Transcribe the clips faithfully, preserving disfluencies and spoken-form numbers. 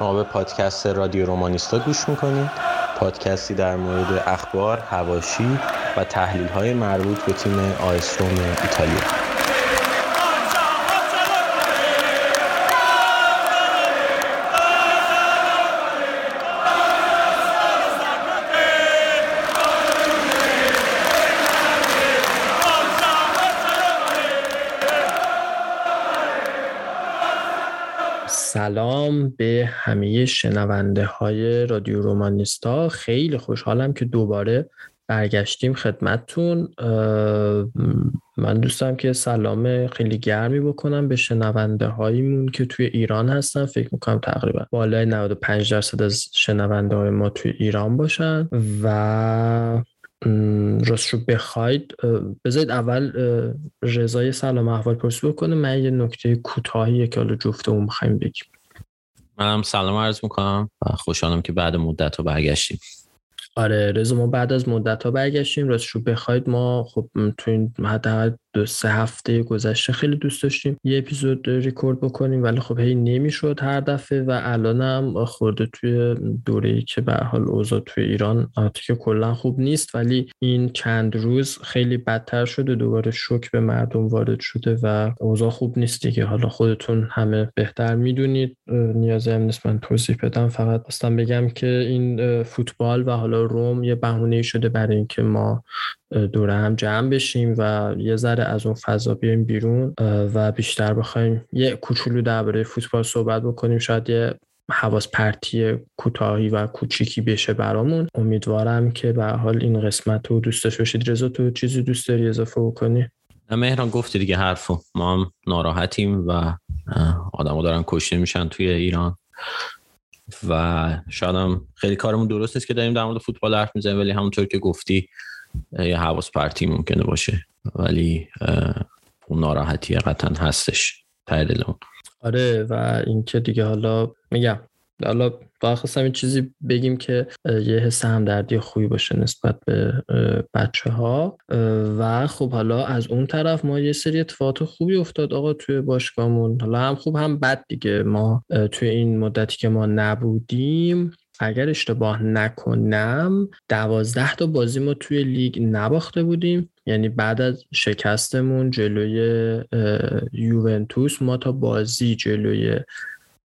شما به پادکست رادیو رومانیستا گوش میکنید، پادکستی در مورد اخبار، حواشی و تحلیل‌های مربوط به تیم آیس روم ایتالیا. سلام به همه شنونده های رادیو رومانیستا. خیلی خوشحالم که دوباره برگشتیم خدمتتون. من دوستم که سلام خیلی گرمی بکنم به شنونده هاییمون که توی ایران هستن. فکر میکنم تقریبا بالای نود و پنج درصد از شنونده های ما توی ایران باشن و راست رو بخواید بذارید اول رضای سلام احوال پرسی بکنه. من یه نکته کوتاهی که حالا جفتمون می‌خوایم بگیم. منم سلام عرض میکنم و خوشحالم که بعد مدت ها برگشتیم. آره رضا، ما بعد از مدت ها برگشتیم. راست رو بخواید ما خب تو این حداقل دو سه هفته گذشته خیلی دوست داشتیم یه اپیزود ریکورد بکنیم، ولی خب هی نمیشد هر دفعه و الانم خورده توی دوره‌ای که به هر حال اوضاع توی ایران البته که کلا خوب نیست، ولی این چند روز خیلی بدتر شده، دوباره شوک به مردم وارد شده و اوضاع خوب نیست دیگه. حالا خودتون همه بهتر میدونید، نیازی هم نیست من توضیح بدم. فقط خواستم بگم که این فوتبال و حالا روم یه بهونه شده برای اینکه ما دوره هم جمع بشیم و یه ذره از اون فضا بیایم بیرون و بیشتر بخوایم یه کوچولو درباره فوتبال صحبت بکنیم. شاید یه حواس پرتی کوتاهی و کوچیکی بشه برامون. امیدوارم که به هر حال این قسمت رو دوست داشته باشید. رضا تو چیزی دوست داری اضافه بکنی؟ مهران گفتی دیگه حرفو. ما هم ناراحتیم و آدم‌ها دارن کشته میشن توی ایران و شاید هم خیلی کارمون درست نیست که داریم در مورد فوتبال حرف میزنیم، ولی همونطور که گفتی یه حواس پرتی ممکنه باشه، ولی اون ناراحتی قطعا هستش ته دلمون. آره و اینکه دیگه حالا میگم حالا خواستم این چیزی بگیم که یه حس همدردی خوبی باشه نسبت به بچه ها. و خب حالا از اون طرف ما یه سری اتفاقات خوبی افتاد آقا توی باشگاهمون، حالا هم خوب هم بد دیگه. ما توی این مدتی که ما نبودیم اگر اشتباه نکنم دوازده تا بازی ما توی لیگ نباخته بودیم، یعنی بعد از شکستمون جلوی یوونتوس ما تا بازی جلوی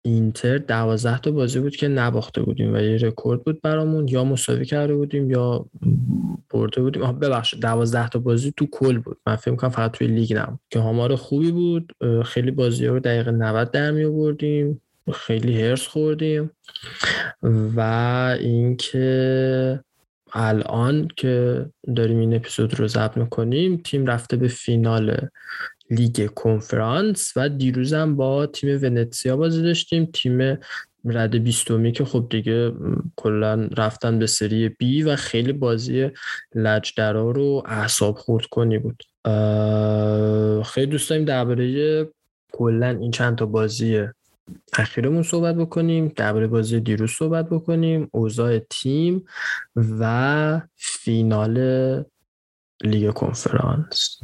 اینتر دوازده تا بازی بود که نباخته بودیم و یه رکورد بود برامون، یا مساوی کرده بودیم یا برده بودیم. ببخشید دوازده تا بازی تو کل بود، من فکر می‌کنم فقط توی لیگ نبود، که آمار خوبی بود. خیلی بازی‌ها رو دقیقه نود در می‌آوردیم، خیلی هرس خوردیم. و اینکه الان که داریم این اپیزود رو ضبط میکنیم تیم رفته به فینال لیگ کنفرانس و دیروزم با تیم ونتسیا بازی داشتیم، تیم رده بیستمی که خب دیگه کلا رفتن به سری بی و خیلی بازی لجدرا رو اعصاب خورد کنی بود. خیلی دوست داریم درباره کلا این چند تا بازی اخیرمون صحبت بکنیم، درباره بازی دیروز صحبت بکنیم، اوضاع تیم و فینال لیگ کنفرانس.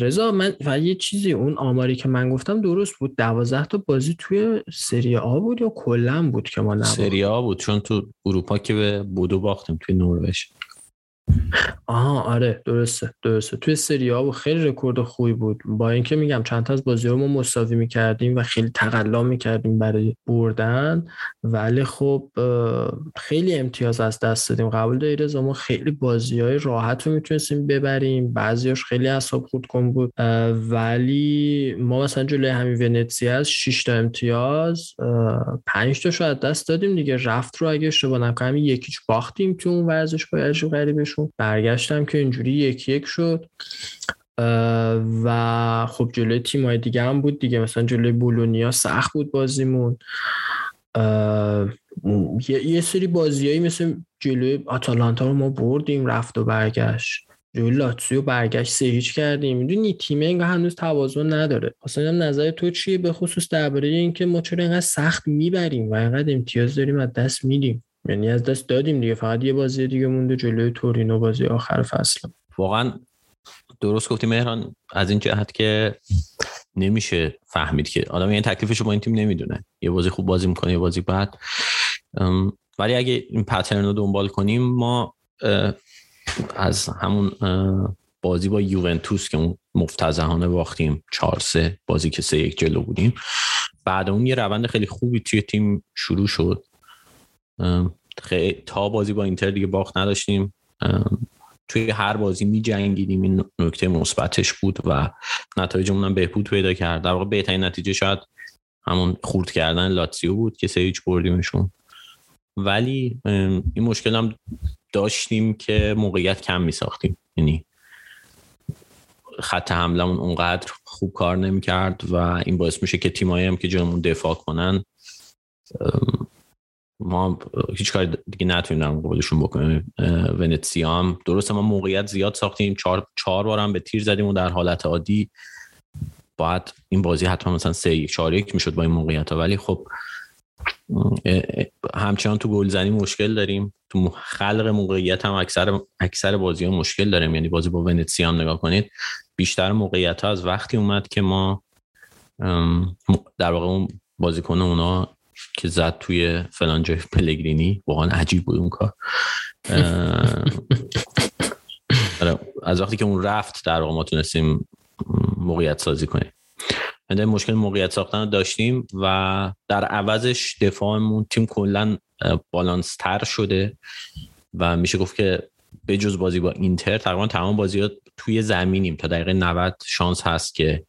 رضا من و یه چیزی، اون آماری که من گفتم درست بود؟ دوازده تا بازی توی سری آ بود یا کلا بود که ما نبود؟ سری آ بود، چون تو اروپا که به بودو باختیم توی نروژ. آها آره درسته درسته توی سری آ و خیلی رکورد خوبی بود، با اینکه میگم چند تا از بازی‌ها ما مساوی می‌کردیم و خیلی تقلا می‌کردیم برای بردن، ولی خب خیلی امتیاز از دست دادیم. قبول داری رضا ما خیلی بازی‌های راحت رو می‌تونستیم ببریم، بعضی‌هاش خیلی اعصاب خردکن بود، ولی ما مثلا جلوی همین ونتسیا از شش تا امتیاز پنج تا شو از دست دادیم دیگه. رفت رو اگه اشتباه نکنم یکیچ باختیم تو اون ورزشگاه عجیب غریبه، برگشتم که اینجوری یکی یک شد. و خب جلوی تیم‌های دیگه هم بود دیگه، مثلا جلوی بولونیا سخت بود بازیمون. یه, یه سری بازیایی مثل جلوی آتالانتا رو ما بردیم رفت و برگشت، جلوی لاتزیو برگشت سه هیچ کردیم. میدونی تیمه اینقدر هنوز توازن نداره. اصلا هم نظر تو چیه به خصوص درباره اینکه ما چرا اینقدر سخت میبریم و اینقدر امتیاز داریم از دست میدیم؟ یعنی از دست دادیم دیگه، فقط یه بازی دیگه مونده جلوی تورینو، بازی آخر فصل. واقعا درست گفتی مهران، از این جهت که نمیشه فهمید که آدم این تکلیفشو با این تیم نمیدونه، یه بازی خوب بازی میکنه یه بازی بعد. ولی اگه این پترن رو دنبال کنیم، ما از همون بازی با یوونتوس که اون مفتزهانه باختیم چهار سه، بازی که سه یک جلو بودیم، بعد اون یه روند خیلی خوبی توی تیم شروع شد. تا بازی با اینتر دیگه باخت نداشتیم، توی هر بازی می جنگیدیم، این نکته مثبتش بود و نتایجمون هم بهبود پیدا کرد. در واقع بهترین نتیجه شاید همون خورد کردن لاتزیو بود که سه هیچ بردیمشون. ولی این مشکل هم داشتیم که موقعیت کم می ساختیم، یعنی خط حملمون اونقدر خوب کار نمی کرد و این باعث میشه که تیمایی هم که جلومون دفاع کنن ما هیچ کار دیگه نتونیم در مقابلشون بکنیم. ونیتسیا هم درسته، ما موقعیت زیاد ساختیم، چهار چهار بار هم به تیر زدیم و در حالت عادی باید این بازی حتما مثلا سه چهار یک میشد با این موقعیت ها. ولی خب همچنان تو گلزنی مشکل داریم، تو خلق موقعیت هم اکثر اکثر بازی‌ها مشکل داریم. یعنی بازی با ونیتسیا هم نگاه کنید، بیشتر موقعیت‌ها از وقتی اومد که ما در واقع اون بازیکن اونا که زد توی فلان جای پلگرینی، واقعا عجیب بود اون کار. از وقتی که اون رفت در واقع ما تونستیم موقعیت سازی کنیم. ما مشکل موقعیت ساختن داشتیم و در عوضش دفاعمون تیم کلا بالانس تر شده و میشه گفت که به جز بازی با اینتر تقریبا تمام بازی‌ها توی زمینیم، تا دقیقه نود شانس هست که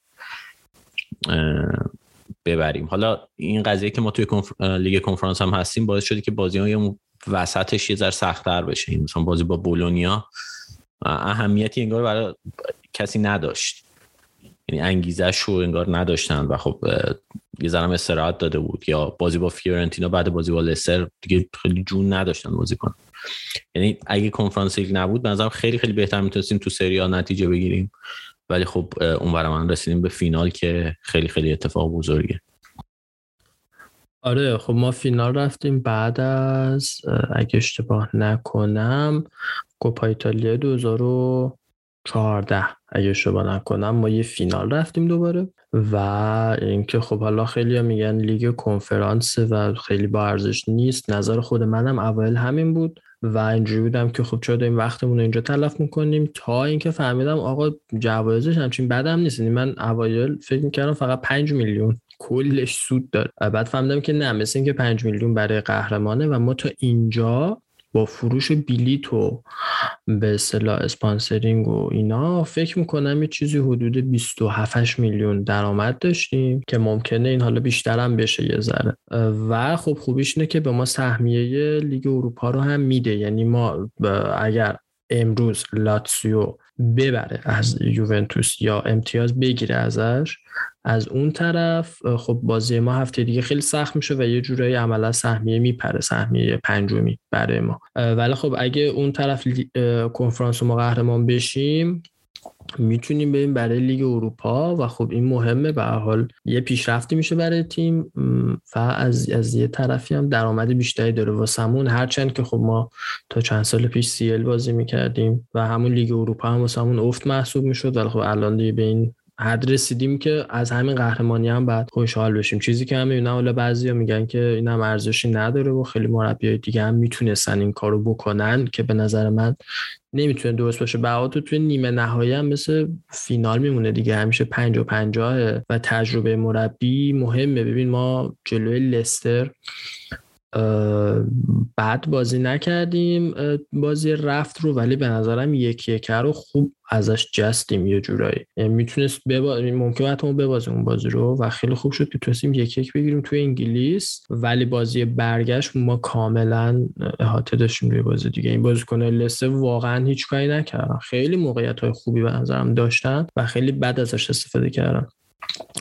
ببریم. حالا این قضیه که ما توی کنف... لیگ کنفرانس هم هستیم باعث شده که بازی‌های وسطش یه ذره سخت‌تر بشه. مثلا بازی با بولونیا اهمیتی انگار برای کسی نداشت، یعنی انگیزش رو انگار نداشتن و خب یه ذره استراحت داده بود. یا بازی با فیورنتینا بعد بازی با لستر دیگه خیلی جون نداشتن بازیکن. یعنی اگه کنفرانس لیگ نبود به نظرم خیلی خیلی بهتر میتونستیم تو سری آ نتیجه بگیریم، ولی خب اون برای من رسیدیم به فینال که خیلی خیلی اتفاق بزرگه. آره خب ما فینال رفتیم بعد از اگه اشتباه نکنم کوپا ایتالیا دو هزار و چهارده، اگه اشتباه نکنم ما یه فینال رفتیم دوباره. و اینکه خب حالا خیلی ها میگن لیگ کنفرانس و خیلی با ارزش نیست، نظر خود منم اول همین بود و اینجوری بودم که خب چرا این وقتمون رو اینجا تلف میکنیم، تا اینکه فهمیدم آقا جوایزش همچین بد هم نیست. من اوایل فکر میکردم فقط پنج میلیون کلش سود داره، بعد فهمیدم که نه، مثل اینکه پنج میلیون برای قهرمانه و ما تا اینجا با فروش بلیط و به اصطلاح اسپانسرینگ و اینا فکر میکنم یه چیزی حدود بیست و هفت میلیون درآمد داشتیم که ممکنه این حالا بیشتر هم بشه یه ذره. و خب خوبیش اینه که به ما سهمیه لیگ اروپا رو هم میده، یعنی ما اگر امروز لاتسیو ببره از یوونتوس یا امتیاز بگیره ازش، از اون طرف خب بازی ما هفته دیگه خیلی سخت میشه و یه جورایی عملا سهمیه میپره، سهمیه پنجمی برای ما. ولی خب اگه اون طرف کنفرانس ما قهرمان بشیم میتونیم بریم برای لیگ اروپا و خب این مهمه، به هر حال یه پیشرفتی میشه برای تیم و از از یه طرفی هم درآمد بیشتری داره واسمون، هرچند که خب ما تا چند سال پیش سیل بازی میکردیم و همون لیگ اروپا هم واسمون افت محسوب میشد، ولی خب الان دیگه به این حد رسیدیم که از همین قهرمانی هم بعد خوشحال بشیم. چیزی که هم میبینم حالا بعضیا میگن که این هم ارزشی نداره و خیلی مربیای دیگه هم میتونستن این کارو بکنن که به نظر من نمیتونه درست باشه. بعد توی نیمه نهایی هم مثل فینال میمونه دیگه، همیشه پنجاه پنجاه و تجربه مربی مهمه. ببین ما جلوی لستر بعد بازی نکردیم بازی رفت رو، ولی به نظرم یکی یکی رو خوب ازش جستیم یه جورایی، میتونست ببا... ممکنه حتی ما ببازیم اون بازی رو و خیلی خوب شد که تونستیم یکی یک بگیریم توی انگلیس. ولی بازی برگشت ما کاملا احاطه داشتیم روی بازی دیگه، این بازیکن‌های لسه واقعا هیچ کاری نکردن، خیلی موقعیت‌های خوبی به نظرم داشتن و خیلی بد ازش استفاده کردن.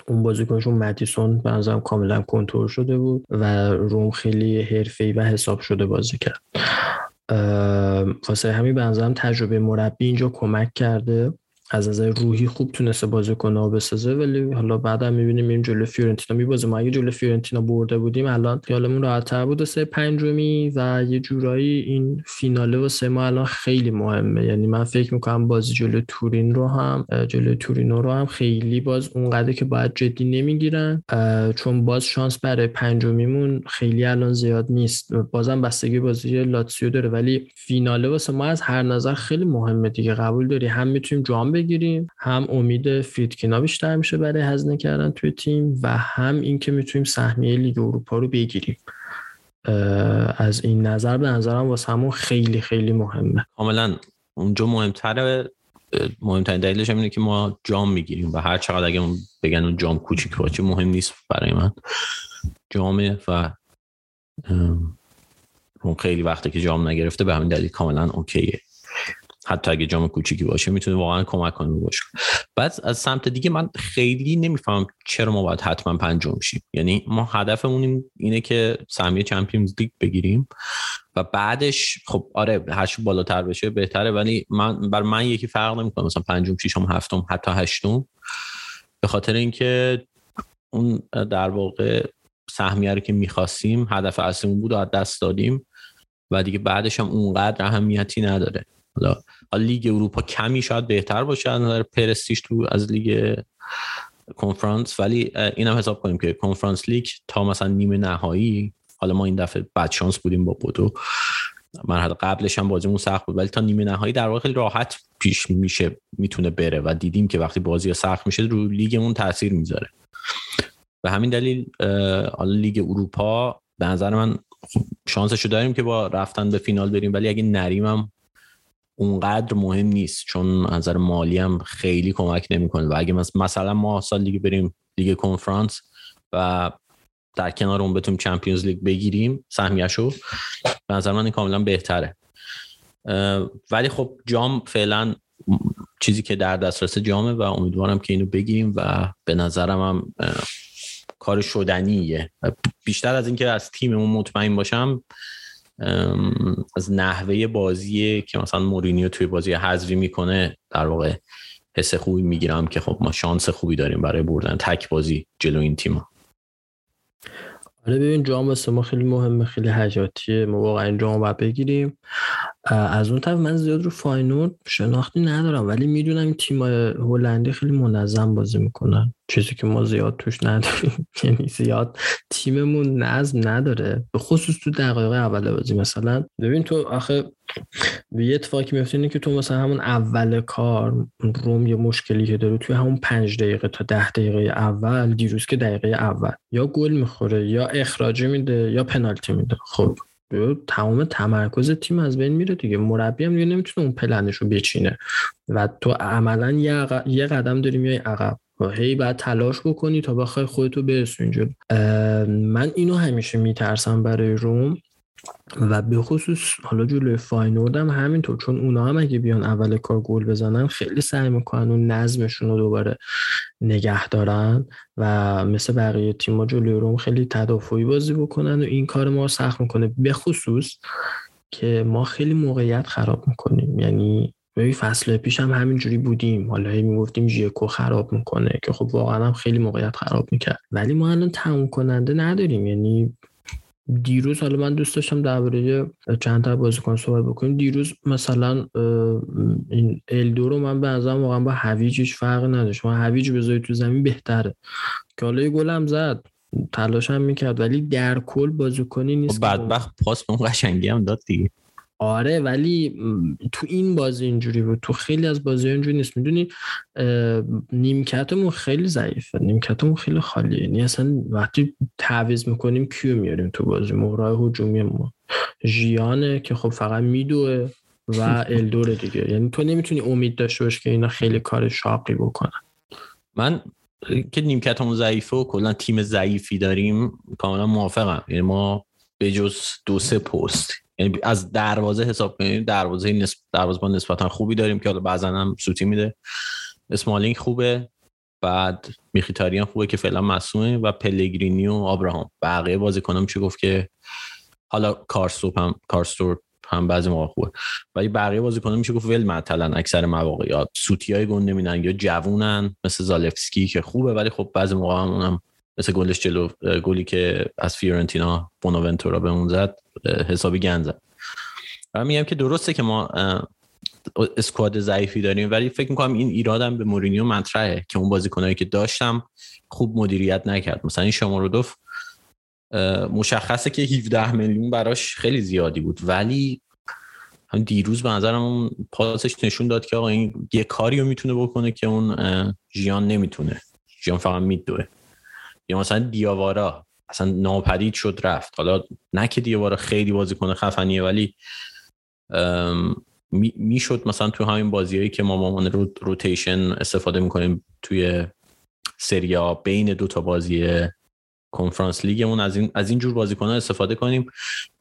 اون بازیکنشون مدیسون به نظرم کاملا کنترل شده بود و روم خیلی حرفه‌ای و حساب شده بازی کرد. واسه همین به نظرم تجربه مربی اینجا کمک کرده، از نظر روحی خوب تونسته بازیکن‌ها بسازه، ولی حالا بعدا می‌بینیم این جلوی فیورنتینا می‌بازه. ما اگه جلوی فیورنتینا برده بودیم الان خیالمون راحت‌تر بود سه پنجمی و یه جورایی این فیناله واسه ما الان خیلی مهمه. یعنی من فکر می‌کنم بازی جلوی تورین رو هم جلوی تورینو رو هم خیلی باز اونقدر که باید جدی نمی‌گیرن، چون باز شانس برای پنجمیمون خیلی الان زیاد نیست. بازم بستگی بازی لاتزیو داره، ولی فیناله واسه ما از هر نظر خیلی مهمه دیگه. قبول داری هم می‌تونیم جام بگیریم، هم امید فریدکینا بیشتر میشه برای هزینه کردن توی تیم، و هم اینکه میتونیم سهمیه لیگ اروپا رو بگیریم. از این نظر به نظرم واسه همون خیلی خیلی مهمه. کاملا اونجا مهمتره، مهمترین دلیلش اینه که ما جام میگیریم و هر چقدر اگه بگن اون جام کوچیک باشه مهم نیست برای من، جامه و اون خیلی وقته که جام نگرفته، به همین دلیل کاملا اوکیه. حتی اگه جام کوچیکی باشه میتونه واقعا کمک کنه باشه. بعد از سمت دیگه من خیلی نمیفهمم چرا ما باید حتما پنجم شیم. یعنی ما هدفمون اینه که سهمیه چمپیونز لیگ بگیریم و بعدش خب آره هرچ بالاتر بشه بهتره، ولی من بر من یکی فرق نمیکنه مثلا پنجم ششم هفتم حتی هشتم، به خاطر اینکه اون در واقع سهمیه رو که می‌خواستیم هدف اصلیمون بود و از دست دادیم و دیگه بعدش هم اونقدر اهمیتی نداره. حالا لیگ اروپا کمی شاید بهتر باشه از نظر پرستیژ تو از لیگ کنفرانس، ولی اینم حساب کنیم که کنفرانس لیگ تا مثلا نیمه نهایی، حالا ما این دفعه بد شانس بودیم با بودو، مرحله قبلش هم بازیمون سخت بود، ولی تا نیمه نهایی در واقع راحت پیش میشه میتونه بره و دیدیم که وقتی بازی سخت میشه رو لیگمون تاثیر میذاره. به همین دلیل حالا لیگ اروپا به نظر من شانسشو داریم که با رفتن به فینال بریم، ولی اگه نریمم اونقدر مهم نیست، چون از نظر مالی هم خیلی کمک نمیکنه. و اگه مثلا ما سال دیگه بریم لیگ کنفرانس و در کنار اون بتونیم چمپیونز لیگ بگیریم سهمیه‌شو، به نظر من این کاملا بهتره. ولی خب جام فعلا چیزی که در دسترس جامه و امیدوارم که اینو بگیریم و به نظرم هم کار شدنیه. بیشتر از اینکه از تیممون مطمئن باشم، از نحوه بازی که مثلا مورینیو توی بازی حذفی میکنه در واقع حس خوبی میگیرم که خب ما شانس خوبی داریم برای بردن تک بازی جلو این تیما. آره ببین جام واسه ما خیلی مهمه، خیلی حیاتیه، ما واقعا جام باید بگیریم. از اون طرف من زیاد رو فاینورد شناختی ندارم، ولی میدونم این تیمای هلندی خیلی منظم بازی میکنن، چیزی که ما زیاد توش نداریم. یعنی زیاد تیممون نظم نداره، به خصوص تو دقایق اول بازی. مثلا ببین تو آخه یه اتفاقی میفته اینه که تو مثلا همون اول کار روم یه مشکلی که داره توی همون پنج دقیقه تا ده دقیقه اول، دیروز که دقیقه اول یا گل میخوره یا اخراج میده یا پنالتی میده، خب تمام تمرکز تیم از بین میره دیگه. مربی هم دیگه نمیتونه اون پلنش رو بچینه و تو عملا یه, عق... یه قدم داری میای عقب و هی باید تلاش بکنی تا بخوای خودتو برسونی جلو. من اینو همیشه میترسم برای روم و به خصوص حالا جلوی فاینورد هم همینطور، چون اونا هم اگه بیان اول کار گل بزنن خیلی سعی میکنن اون نظمشون رو دوباره نگه دارن و مثل بقیه تیم‌ها جلوی روم خیلی تدافعی بازی بکنن و این کار ما رو سخت میکنه، به خصوص که ما خیلی موقعیت خراب میکنیم. یعنی ببین فصل پیش هم همینجوری بودیم، حالا هی میگفتیم ژکو خراب میکنه که خب واقعا هم خیلی موقعیت خراب میکرد، ولی ما الان تموم کننده نداریم. یعنی دیروز حالا من دوست داشتم درباره چند تا بازیکن صحبت بکنیم. دیروز مثلا این الدو رو من به نظرم واقعا با هویج هیچ فرقی نداشت، ما هویج بذاری تو زمین بهتره که حالا یه گل هم زد، تلاش هم میکرد، ولی در کل بازیکنی نیست. بدبخت پاس اون قشنگی هم داد دیگه. آره ولی تو این بازی اینجوری بود، تو خیلی از بازی اینجوری نیست. میدونی نیمکتمون خیلی ضعیفه، نیمکتمون خیلی خالیه. یعنی اصلا وقتی تعویض میکنیم کیو میاریم تو بازی؟ مهرای هجومی ما ژیانه که خب فقط میدوه و الدوره دیگه. یعنی تو نمیتونی امید داشته باشی که اینا خیلی کار شاقی بکنن. من که نیمکتمون ضعیفه و کلا تیم ضعیفی داریم کاملا موافقم. یعنی ما به جز دو سه پست، یعنی از دروازه حساب کنیم دروازه نسبت دروازه‌بان نسبتا خوبی داریم که حالا بعضن هم سوتی میده، اسمالینگ خوبه، بعد میخیتاریان خوبه که فعلا معصومه، و پلگرینی و آبراهام. بقیه بازیکنام چی گفت که حالا کارستوپ هم کارستور هم بعضی موقع خوبه، ولی بقیه بازیکن‌ها میشه گفت ول معطلن اکثر مواقع، یا سوتیای گل نمیدن یا جوونن مثل زالفسکی که خوبه ولی خب بعضی موقع هم اونم مثل گلش جلو، گلی که از فیورنتینا بوناونتورا به اون زد حسابی گند زد. من میگم که درسته که ما اسکواد ضعیفی داریم، ولی فکر میکنم این ایرادم به مورینیو مطرحه که اون بازیکنایی که داشتم خوب مدیریت نکرد. مثلا این شامارودوف مشخصه که هفده میلیون براش خیلی زیادی بود، ولی هم دیروز به نظرم اون پاسش نشون داد که آقا این یه کاری رو میتونه بکنه که اون ژیان نمیتونه، ژیان فقط میدوه. یا مثلا دیاوارا اصلا ناپدید شد رفت. حالا نه که دیاوارا خیلی بازیکن خفنیه، ولی میشد مثلا تو همین بازیایی که ما با من رو روتیشن استفاده میکنیم توی سری آ بین دوتا بازی کنفرانس لیگمون از این از این جور بازیکن‌ها استفاده کنیم.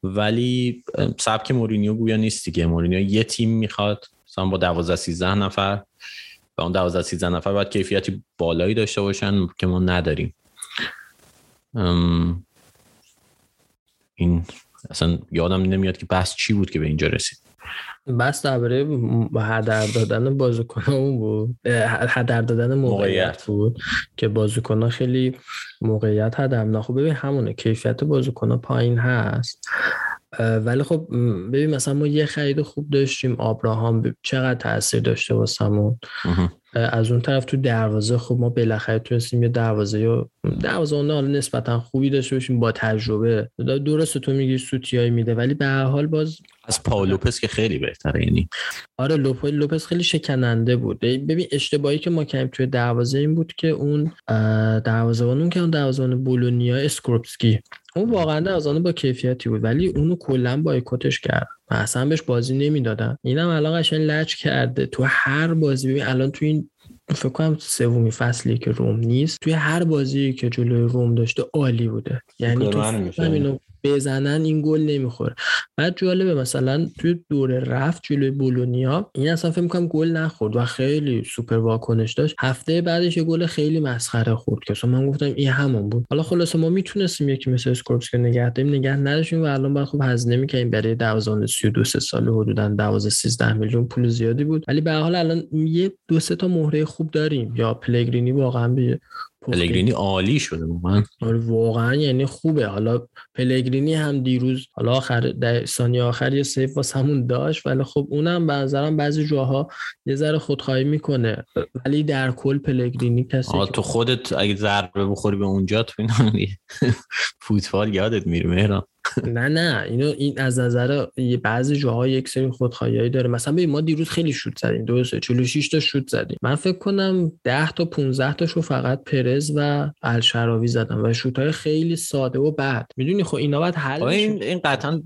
ولی سبک مورینیو گویا نیست دیگه. مورینیو یه تیم میخواد مثلا با دوازده سیزده نفر، و اون دوازده سیزده نفر باید کیفیتی بالایی داشته باشن که ما نداریم. ام این اصلا یادم نمیاد که بحث چی بود که به اینجا رسید. بس درباره هدر دادن بازیکنامون بود، هدر دادن موقعیت بود که بازیکنا خیلی موقعیت هدر نخو. ببین همونه، کیفیت بازیکنا پایین هست، ولی خب ببین مثلا ما یه خرید خوب داشتیم، آبراهام چقدر تاثیر داشته واسمون. از اون طرف تو دروازه خب ما بالاخره تونستیم یه دروازه یا دروازه اون حالا نسبتا خوبی داشته باشیم با تجربه. درسته تو میگی سوتیای میده، ولی به هر حال باز از پائو لوپز که خیلی بهتره. یعنی آره لوپز لوپز خیلی شکننده بود. ببین اشتباهی که ما کردیم توی دروازه این بود که اون دروازه‌بان که اون دروازه‌بان بولونیا اسکروپسکی، اون واقعا دروازه‌بان با کیفیتی بود، ولی اونو کلا بایکوتش کرد، اصلا بهش بازی نمیدادن. اینم الان قشنگ لج کرده تو هر بازی. ببین الان تو این فکر کنم سومین فصلی که روم نیست، توی هر بازی که جلوی روم داشته عالی بوده، یعنی تو همینو بزنن این گل نمیخوره. بعد جالبه مثلا توی دوره رفت جلوی بولونیا این اصلا فکر می‌کنم گل نخورد و خیلی سوپر واکنش داشت. هفته بعدش یه گل خیلی مسخره خورد که اصلا من گفتم این همون بود. حالا خلاص ما میتونستیم یکی مثل اسکورپسکی نگه داریم، نگه نداشتیم و الان بعد خوب هزینه می‌کنیم برای دوازده سیزده ساله حدوداً دوازده سیزده میلیون پول زیادی بود، ولی به هر حال الان یه دو سه تا مهره خوب داریم. یا پلگرینی واقعاً بیه پلگرینی عالی شده واقعا، واقعا یعنی خوبه. حالا پلگرینی هم دیروز حالا آخر ثانیه آخر یه سیو واسه همون داشت، ولی خب اونم به نظرم بعضی جاها یه ذره خودخواهی میکنه، ولی در کل پلگرینی کسی آه تو خودت اگه ضربه بخوری به اونجا تو اینا فوتبال یادت میره مهران. نه نه اینو این از نظر بعضی جاها یک سری خودخواهیایی داره. مثلا ببین ما دیروز خیلی شوت زدیم، درسته چهل و شش تا شوت زدیم، من فکر کنم ده تا پانزده تاشو فقط پرز و الشراوی زدن و شوت‌های خیلی ساده و بعد میدونی خب اینا بعد حل این این قطعا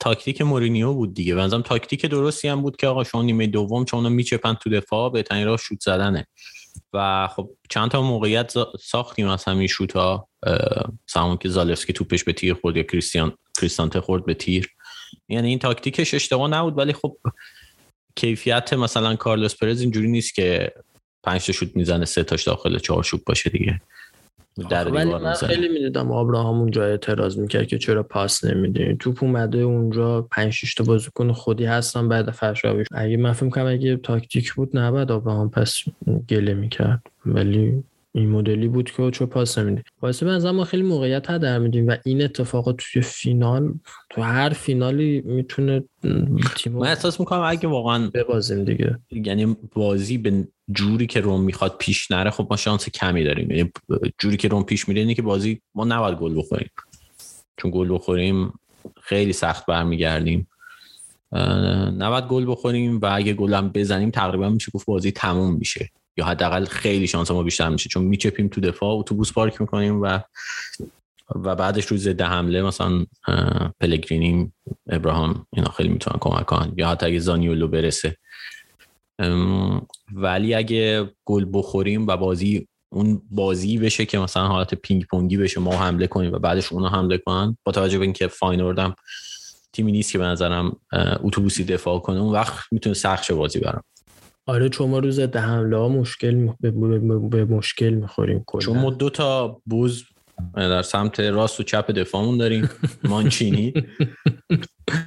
تاکتیک مورینیو بود دیگه. بنظرم تاکتیک درستی هم بود که آقا شما نیمه دوم چون اونا میچپن تو دفاع به تنی راه شوت زدنه، و خب چند تا موقعیت ساختیم از همین شوت‌ها، سمون که زالفسکی توپش به تیر خورد یا کریستیان کریستانته خورد به تیر. یعنی این تاکتیکش اشتباه نبود، ولی خب کیفیت مثلا کارلوس پرز اینجوری نیست که پنج تا شوت میزنه سه تاش داخل چهار شوت باشه دیگه. در ولی من خیلی میدیدم آبراهام اونجا اعتراض میکرد که چرا پاس نمیدین، توپ اومده اونجا پنج شش تا بازیکن خودی هستن بعد فرشاوی. اگه من فکر کنم اگه تاکتیک بود نباید آبراهام پس گله میکرد، ولی این مدلی بود که چرا پاس نمیدین. واسه من زمان خیلی موقعیت ها در میدیم و این اتفاقات توی فینال تو هر فینالی میتونه تیم. من احساس میکنم اگه واقعا ببازیم دیگه، یعنی بازی به جوری که روم میخواد پیش نره خب ما شانس کمی داریم. یعنی جوری که روم پیش میره اینه که بازی ما نباید گل بخوریم، چون گل بخوریم خیلی سخت برمیگردیم. نباید گل بخوریم و اگه گل هم بزنیم تقریبا میشه گفت بازی تموم میشه، یا حداقل خیلی شانس ما بیشتر میشه، چون میچپیم تو دفاع اتوبوس پارک میکنیم و و بعدش روی ضد حمله مثلا پلگرینی ابراهام اینا خیلی میتونن کمک کنن، یا حتی اگه زانیولو برسه. ولی اگه گل بخوریم و بازی اون بازی بشه که مثلا حالت پینگ پونگی بشه، ما حمله کنیم و بعدش اونا حمله کنن، با توجه به اینکه فاینورد هم تیمی نیست که به نظرم اتوبوسی دفاع کنه، اون وقت میتونه سخت شه بازی برام. آره چون ما روز ضد حمله ها مشکل به مشکل میخوریم، چون ما دو تا بوز در سمت راست و چپ دفاعمون داریم مانچینی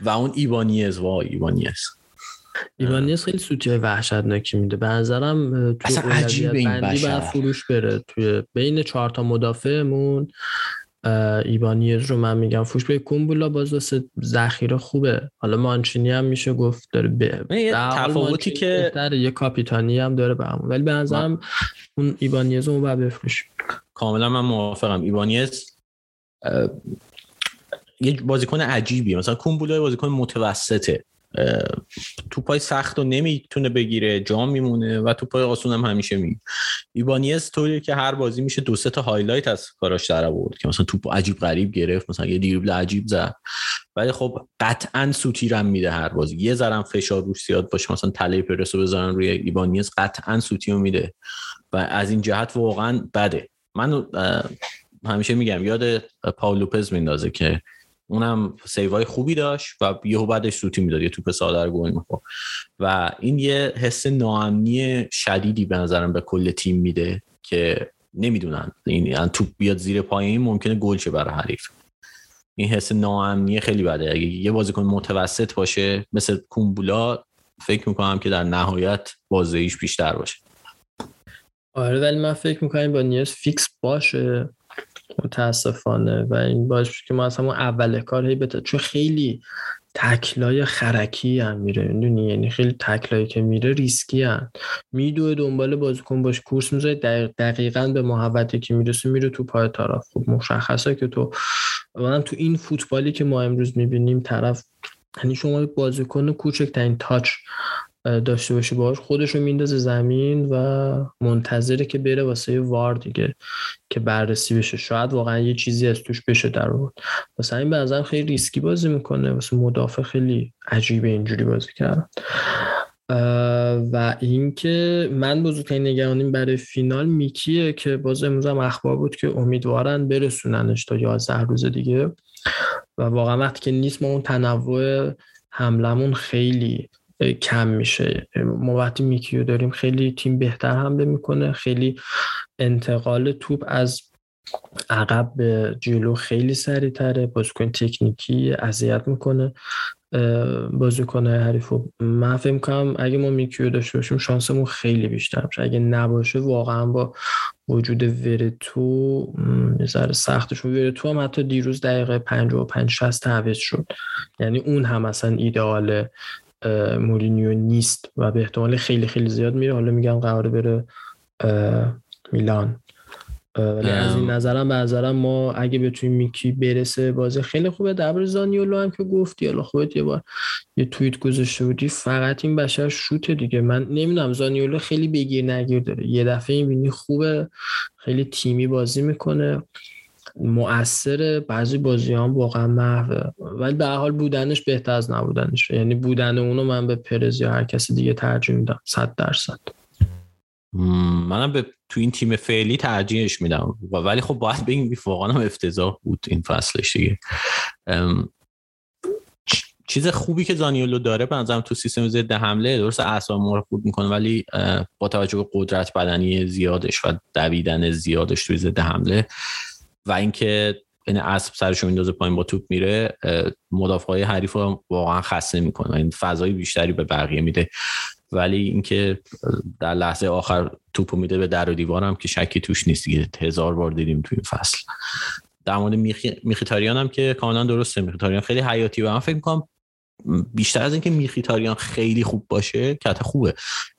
و اون ایبانیز. وای ایبانیز ایبانیز خیلی سوتیای وحشتناکی میده به نظرم. اصلا عجیب این بشه باید فروش بره توی بین چهار تا مدافعمون. ایبانیز رو من میگم فروش بره. کومبولا باز واسه ذخیره خوبه. حالا مانچینی هم میشه گفت داره به یه تفاوتی که داره، یه کاپیتانی هم داره به همون، ولی به نظرم من... اون ایبانیز رو باید بفروش. کاملا من موافقم. ایبانیز یه بازیکن عجیبیه. مثلا کومبولا بازیکن متوسطه، توپای سخت رو نمیتونه بگیره، جام میمونه و توپای آسون هم همیشه میگیره. ایبانیز طوریه که هر بازی میشه دو سه تا هایلایت از کاراش در آورد که مثلا توپ عجیب غریب گرفت، مثلا یه دریبل عجیب زد، ولی خب قطعا سوتیرم میده هر بازی. یه ذره فشار روش زیاد باشه، مثلا تله پرسو بذارن روی ایبانیز قطعا سوتیو میده و از این جهت واقعا بده. من همیشه میگم یاد پاولوپز میندازه که اونم سیوای خوبی داشت و یهو بعدش سوتی میداد، یه توپ ساده گل می‌خورد و این یه حس ناامنی شدیدی به نظرم به کل تیم میده که نمیدونن این ان توپ بیاد زیر پای این ممکنه گل شه برای حریف. این حس ناامنی خیلی بده. اگه یه بازیکن متوسط باشه مثل کومبولا فکر میکنم که در نهایت بازیش بیشتر باشه. آره ولی من فکر میکنم با نیاز فیکس باشه متاسفانه و این باعث میشه که ما اصلا اول کار هی بتا چون خیلی تکلای خرکی هم میره، یعنی خیلی تکلایی که میره ریسکی هم میدوه دنبال بازیکن باش کورس میذاره، دقیق دقیقاً به محوطه که میرسه میره تو پای طرف. خب مشخصه که تو من تو این فوتبالی که ما امروز میبینیم طرف، یعنی شما بازیکن کوچکترین تاچ داشته باشه باهاش خودشو میندازه زمین و منتظره که بره واسه وار دیگه که بررسی بشه، شاید واقعا یه چیزی از توش بشه در اون. واسه این بعضی خیلی ریسکی بازی میکنه، واسه مدافع خیلی عجیبه اینجوری بازی کردن. و اینکه من بزرگترین نگرانیم برای فینال میکیه که باز امروز هم اخبار بود که امیدوارن برسوننش تا یازده روز دیگه و واقعا وقتی که نیست ما اون تنوع حملمون خیلی کم میشه. ما وقتی میکیو داریم خیلی تیم بهتر حمله میکنه، خیلی انتقال توپ از عقب به جلو خیلی سریع‌تره، بازیکن تکنیکی اذیت میکنه بازیکن حریفو. من فکر میکنم اگه ما میکیو داشته باشیم شانسمون خیلی بیشتر میشه، اگه نباشه واقعا با وجود ورتو یه ذره سختشون. ورتو هم حتی دیروز دقیقه پنجاه و پنج شصت تعویض شد، یعنی اون هم اصلا ایدئاله مورینیو نیست و به احتمال خیلی خیلی زیاد میره. حالا میگم قراره بره میلان، ولی از این نظرم به نظرم ما اگه بتونیم میکی برسه بازی خیلی خوبه. درباره زانیولو هم که گفتی حالا خودت یه بار یه توییت گذاشته بودی، فقط این بشر شوت دیگه. من نمیدونم زانیولو خیلی بگیر نگیر داره، یه دفعه میبینی خوبه، خیلی تیمی بازی میکنه، مؤثر، بعضی بازی‌ها واقعا محوه، ولی به هر حال بودنش بهتر از نبودنش، یعنی بودن اونو من به پرز یا هر کسی دیگه ترجیح میدم صد درصد. منم به تو این تیم فعلی ترجیحش میدم، ولی خب باید بگیم واقعا هم افتضاح بود این فصلش دیگه. چیز خوبی که زانیولو داره به نظرم تو سیستم ضد حمله درست اعصاب ما رو خورد میکنه، ولی با توجه به قدرت بدنی زیادش و دویدن زیادش توی ضد حمله و اینکه این اسب سرشو میندازه پایین با توپ میره، مدافعای حریف رو واقعا خسته میکنه، این فضای بیشتری به بقیه میده. ولی اینکه در لحظه آخر توپو میده به در و دیوارم که شکی توش نیست دیگه، هزار بار دیدیم تو این فصل. در مورد میخی... میخیتاریان هم که کاملا درسته، میخیتاریان خیلی حیاتی و من فکر میکنم بیشتر از اینکه میخیتاریان خیلی خوب باشه که خوبه،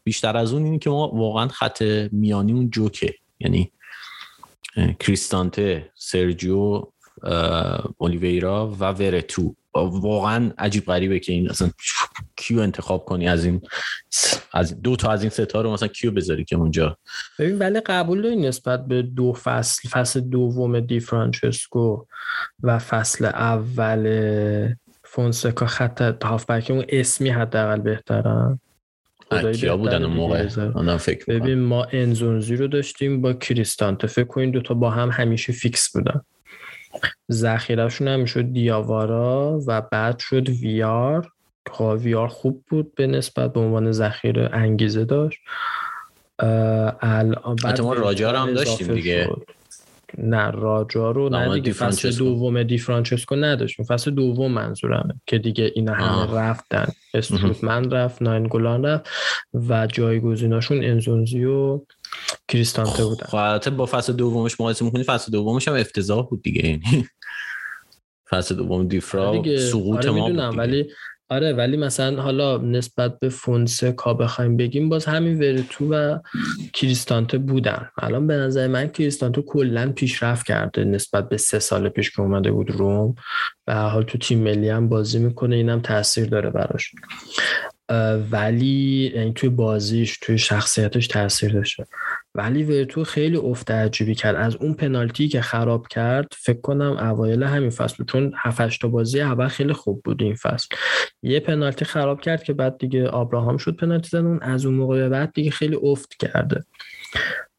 بیشتر از اون اینه که ما واقعا خط میانی اون جوکه، یعنی کریستانته، سرجیو اولیویرا و ورتو. واقعا عجیب غریبه که این اصلا کیو انتخاب کنی از این از دو تا از این سه تا رو مثلا کیو بذاری که اونجا ببین. ولی قبول داری نسبت به دو فصل، فصل دوم دی فرانچسکو و فصل اول فونسکا خط هافبک اون اسمی حداقل بهترن. کیا بودن اون موقع؟ ببین ما انزونزی رو داشتیم با کریستانته، فکر کنین دوتا با هم همیشه فیکس بودن. ذخیره‌شون هم شد دیاوارا و بعد شد ویار. ویار خوب بود به نسبت به عنوان ذخیره، انگیزه داشت. الان بعد ما راجا رو هم داشتیم دیگه. نه راجا رو نه دیگه، فصل دوم دی فرانچسکو نداشت، فصل دوم منظورمه که دیگه اینا همه رفتن، استروتمن رفت، ناینگولان رفت و جایگزیناشون انزونزی و کریستانته بودن. خواهد با فصل دومش مقایسه میکنی، فصل دومش هم افتضاح بود دیگه، یعنی فصل دوم دیفرا سقوط ما بود دیگه. ولی آره ولی مثلا حالا نسبت به فونسکا بخوایم بگیم باز همین ورتو و کریستانته بودن. الان به نظر من کریستانته کلا پیشرفت کرده نسبت به سه سال پیش که اومده بود روم، به هر حال تو تیم ملی هم بازی میکنه، اینم تاثیر داره براش، ولی یعنی توی بازیش توی شخصیتش تاثیر داشته. ولی ورتو خیلی افت عجیبی کرد از اون پنالتی که خراب کرد، فکر کنم اوایل همین فصل، چون هفت هشت تا بازی اول خیلی خوب بود این فصل، یه پنالتی خراب کرد که بعد دیگه آبراهام شد پنالتی زد، اون از اون موقع بعد دیگه خیلی افت کرده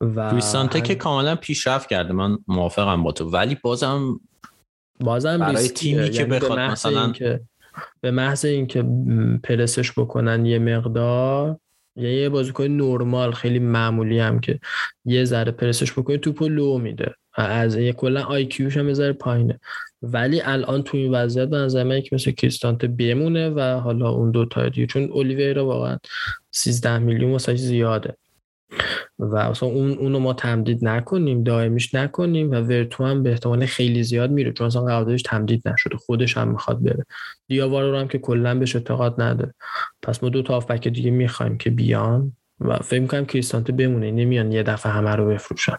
و کریستانته هم... که کاملا پیشرفت کرده، من موافقم با تو، ولی بازم بازم برای تیمی یعنی که بخواد مثلا که... به محض اینکه پرسش بکنن یه مقدار، یا یه بازیکن نرمال خیلی معمولی هم که یه ذره پرسش بکنه توپو لو میده، از این کلا آی کیوش هم یه ذره پایینه. ولی الان تو این وضعیت به نظر من که مثل کریستانته بمونه و حالا اون دو تا دیگه، چون اولیویرا واقعا سیزده میلیون واسش زیاده و اصلا اون اونو ما تمدید نکنیم، دائمیش نکنیم، و ورتو هم به احتمال خیلی زیاد میره چون اصلا قراردادش تمدید نشده، خودش هم میخواد بره، دیاوارو هم که کلا بهش اعتقاد نداره. پس ما دو تا هافبک دیگه میخوایم که بیان و فکر میکنم کریستانته بمونه، نمیان یه دفعه همه رو بفروشن.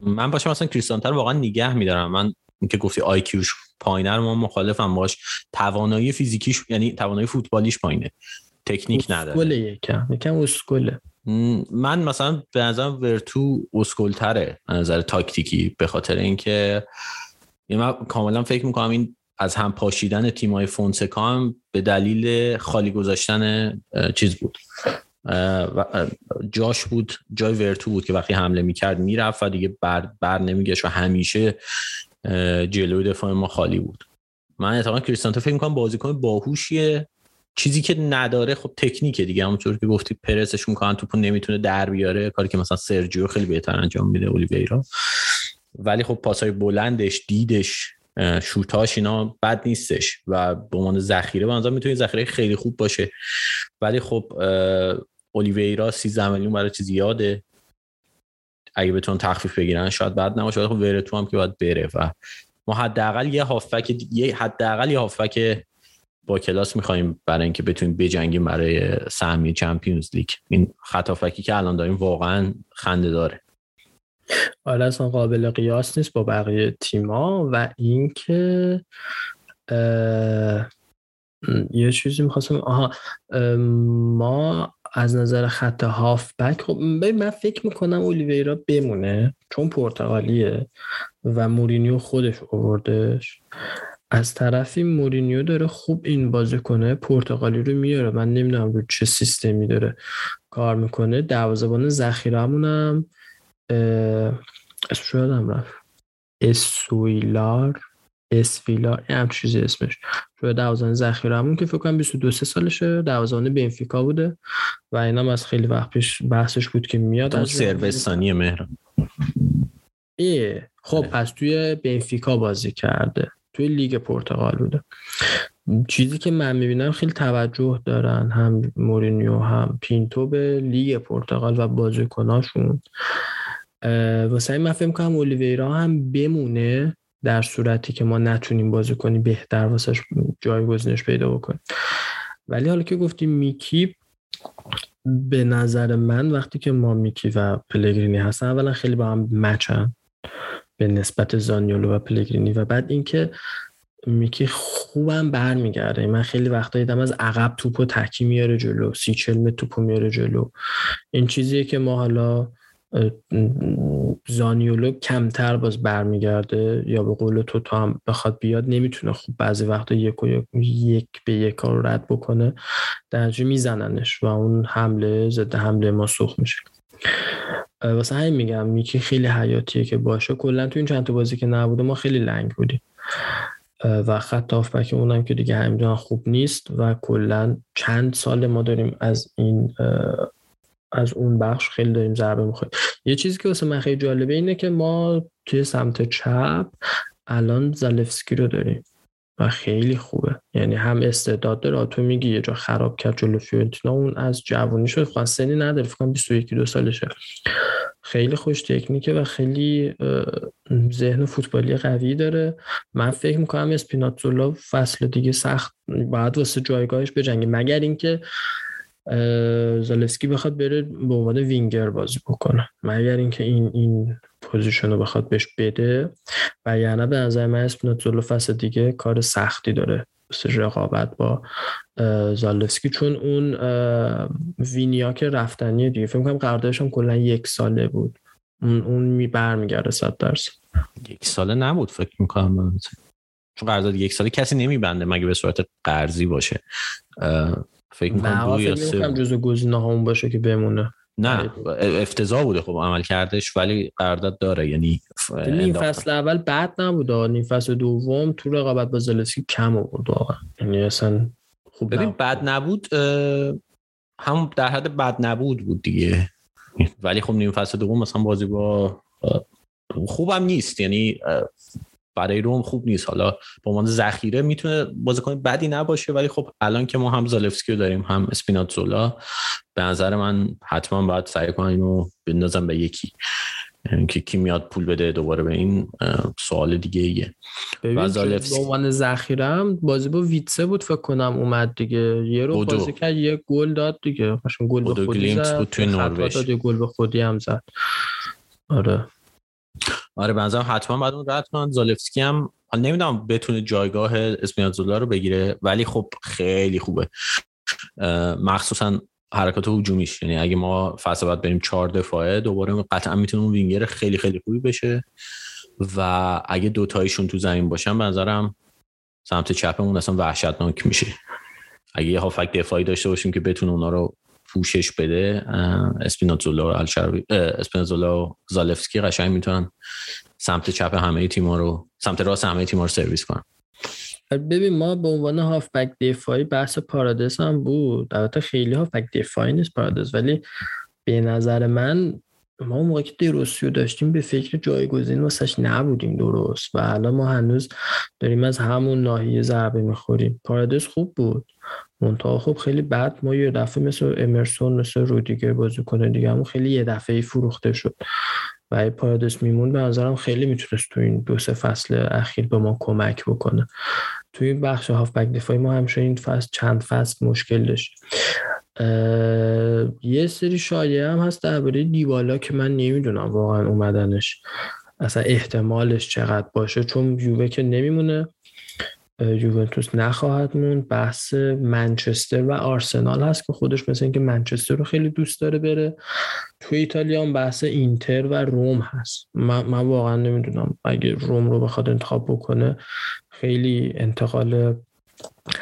من باشم اصلا کریستانته رو واقعا نگه میدارم، من که گفتی آی کیوش پایینه رو من مخالفم باش، توانایی فیزیکیش یعنی توانایی فوتبالیش پایینه، تکنیک نداره، اسکوله، یکم یکم اسکوله. من مثلا به نظرم ورتو اسکولتره از نظر تاکتیکی، به خاطر اینکه من کاملا فکر میکنم این از هم پاشیدن تیمای فونسکا هم به دلیل خالی گذاشتن چیز بود، جاش بود، جای ورتو بود که وقتی حمله میکرد میرفت و دیگه بر, بر نمیگشت و همیشه جلوی دفاع ما خالی بود. من اتفاقا کریستانته فکر میکنم بازیکن باهوشیه، چیزی که نداره خب تکنیکه دیگه، همونطور که گفتی پرسش میکنن توپو نمیتونه در بیاره، کاری که مثلا سرجیو خیلی بهتر انجام میده اولیویرا، ولی خب پاسای بلندش، دیدش، شوتاش اینا بد نیستش و به عنوان ذخیره به نظرم میتونه ذخیره خیلی خوب باشه. ولی خب اولیویرا سیزده میلیون برای چیز زیاده، اگه بتون تخفیف بگیرن شاید بد نباشه، ولی خب ورتو هم که باید بره و ما حداقل یه هافبک یه حداقل یه هافبک با کلاس می‌خوایم برای اینکه بتونیم بجنگیم برای سهمیه چمپیونز لیگ. این خط هافکی که الان داریم واقعا خنده داره. حالا اصلا قابل قیاس نیست با بقیه تیم‌ها. و اینکه اه... یه چیزی می‌خواستم آها اه... ما از نظر خط هافبک خب من فکر میکنم اولیویرا بمونه چون پرتغالیه و مورینیو خودش آوردش. از طرفی مورینیو داره خوب این بازیکنه پرتغالی رو میاره، من نمیدونم رو چه سیستمی داره کار میکنه. دروازه‌بان ذخیره‌مونم اسمش یادم رفت، اسویلار اسفیلار یه هم چیزی اسمش، روی دروازه‌بان ذخیره‌مون که فکر کنم بیست و دو سه سالشه، دروازه‌بان بنفیکا بوده و اینم از خیلی وقت پیش بحثش بود که میاد اون سرویسانی مهران ای خب پس توی بنفیکا بازی کرده، توی لیگ پرتغال بوده. چیزی که من میبینم خیلی توجه دارن هم مورینیو هم پینتو به لیگ پرتغال و بازیکناشون، واسه این من فکر می‌کنم اولیویرا هم بمونه در صورتی که ما نتونیم بازیکنی بهتر واسش جایگزینش پیدا بکنیم. ولی حالا که گفتیم میکی، به نظر من وقتی که ما میکی و پلگرینی هستن اولا خیلی با هم مچن به نسبت زانیولو و پلگرینی، و بعد اینکه میکی خوبم برمیگرده. من خیلی وقتا دیدم از عقب توپو تکی میاره جلو، سی چلمه توپو میاره جلو. این چیزیه که ما حالا زانیولو کمتر باز برمیگرده، یا به قول تو تا هم بخواد بیاد نمیتونه خوب بعضی وقتا یک و یک, یک به یک کار رد بکنه، درجه میزننش و اون حمله ضد حمله ما سوخت میشه. واسه همین میگم میکی خیلی حیاتیه که باشه. کلا تو این چند تا بازی که نبوده ما خیلی لنگ بودیم و خط هافبک اونم که دیگه همینجوری خوب نیست و کلا چند سال ما داریم از این از اون بخش خیلی داریم ضربه می‌خوریم. یه چیزی که واسه من خیلی جالبه اینه که ما توی سمت چپ الان زالفسکی رو داریم و خیلی خوبه، یعنی هم استعداد داره. تو میگی یه جا خراب کرد جلو فیورنتینا، اون از جوانی شد، فقط سنی نداره، فقط بیست و یک دو سالشه، خیلی خوش تکنیکه و خیلی ذهن فوتبالی قوی داره. من فکر میکنم اسپیناتزولا فصل دیگه سخت باید واسه جایگاهش بجنگه، مگر اینکه زالفسکی بخواد بره به عنوان وینگر بازی بکنه، مگر اینکه این این پوزیشن رو بخواد بهش بده. و یعنی به نظر من اسپیناتزولا فصل دیگه کار سختی داره رقابت با زالفسکی، چون اون وینیا که رفتنیه دیگه، فکر کنم قراردادش هم کلا یک ساله بود، اون اون می برمیگرده صد درصد. یک ساله نبود فکر میکنم، چون قرارداد یک ساله کسی نمیبنده مگه به صورت قرضی باشه. فکر میکنم دو یا سه فکر میکنم جزو گزینه‌ها اون باشه که بمونه. نه افتضاح بوده خب عمل کردش، ولی قرارداد داره، یعنی نیم فصل اول بد نبوده، نیم فصل دوم تو رقابت با زالفسکی کم آورد واقعا، یعنی اصلا خوب ببین بد نبود، هم در حد بد نبود بود دیگه، ولی خب نیم فصل دوم مثلا بازی با خوبم نیست، یعنی برای روم خوب نیست. حالا به عنوان ذخیره میتونه بازیکن بدی نباشه، ولی خب الان که ما هم زالفسکی رو داریم هم اسپیناتزولا، به نظر من حتما باید سعی کنم اینو بندازم به یکی که کی میاد پول بده دوباره، به این سوال دیگه ایه. و زالفسکی به عنوان ذخیره هم بازی با ویتسه بود فکر کنم، اومد دیگه یه رو بازی کرد یه گل داد دیگه، قشنگ گل به خودی زد، توی نروژ گل به خودی هم زد. آره آره بنظرم حتما بعد اون رد کنن. زالفسکی هم نمیدونم بتونه جایگاه اسپیناتزولا رو بگیره، ولی خب خیلی خوبه، مخصوصا حرکات هجومیش، یعنی اگه ما فصل بعد بریم چهار دفاعه دوباره قطعا میتونه اون وینگر خیلی خیلی خوبی بشه، و اگه دوتایشون تو زمین باشن بنظرم سمت چپمون اصلا وحشتناک میشه. اگه یه هافک دفاعی داشته باشیم که بتونه اونا رو پوشش بده، اسپیناتزولا و الشربی، اسپیناتزولا و زالفسکی قشنگ میتونن سمت چپ همه تیم‌ها رو، سمت راست همه تیم‌ها رو سرویس کنن. ببین ما به عنوان هافبک دفاعی بحث پارادیس هم بود، البته خیلی هافبک دفاعی نیست پارادیس، ولی به نظر من ما اون موقع که دروسیو داشتیم به فکر جایگزین واسش نبودیم درست، و الان ما هنوز داریم از همون ناحیه ضربه میخوریم. پارادیس خوب بود منطقه، خوب خیلی بد، ما یه دفعه مثل امرسون مثل رودیگر بازی کنه دیگه، همون خیلی یه دفعه فروخته شد و پارادیس میمون. به نظرم خیلی میتونست تو این دو سه فصل اخیر به ما کمک بکنه توی این بخش هافبک دفاعی. ما همیشه این فصل چند فصل مشکل داشت. یه سری شایعه هم هست درباره دیبالا که من نمیدونم واقعا اومدنش اصلا احتمالش چقدر باشه، چون یووه که نمیمونه، یوونتوس نخواهد موند، بحث منچستر و آرسنال هست که خودش مثل اینکه منچستر رو خیلی دوست داره بره. توی ایتالیا هم بحث اینتر و روم هست. من, من واقعا نمیدونم اگه روم رو بخواد انتخاب بکنه خیلی انتقال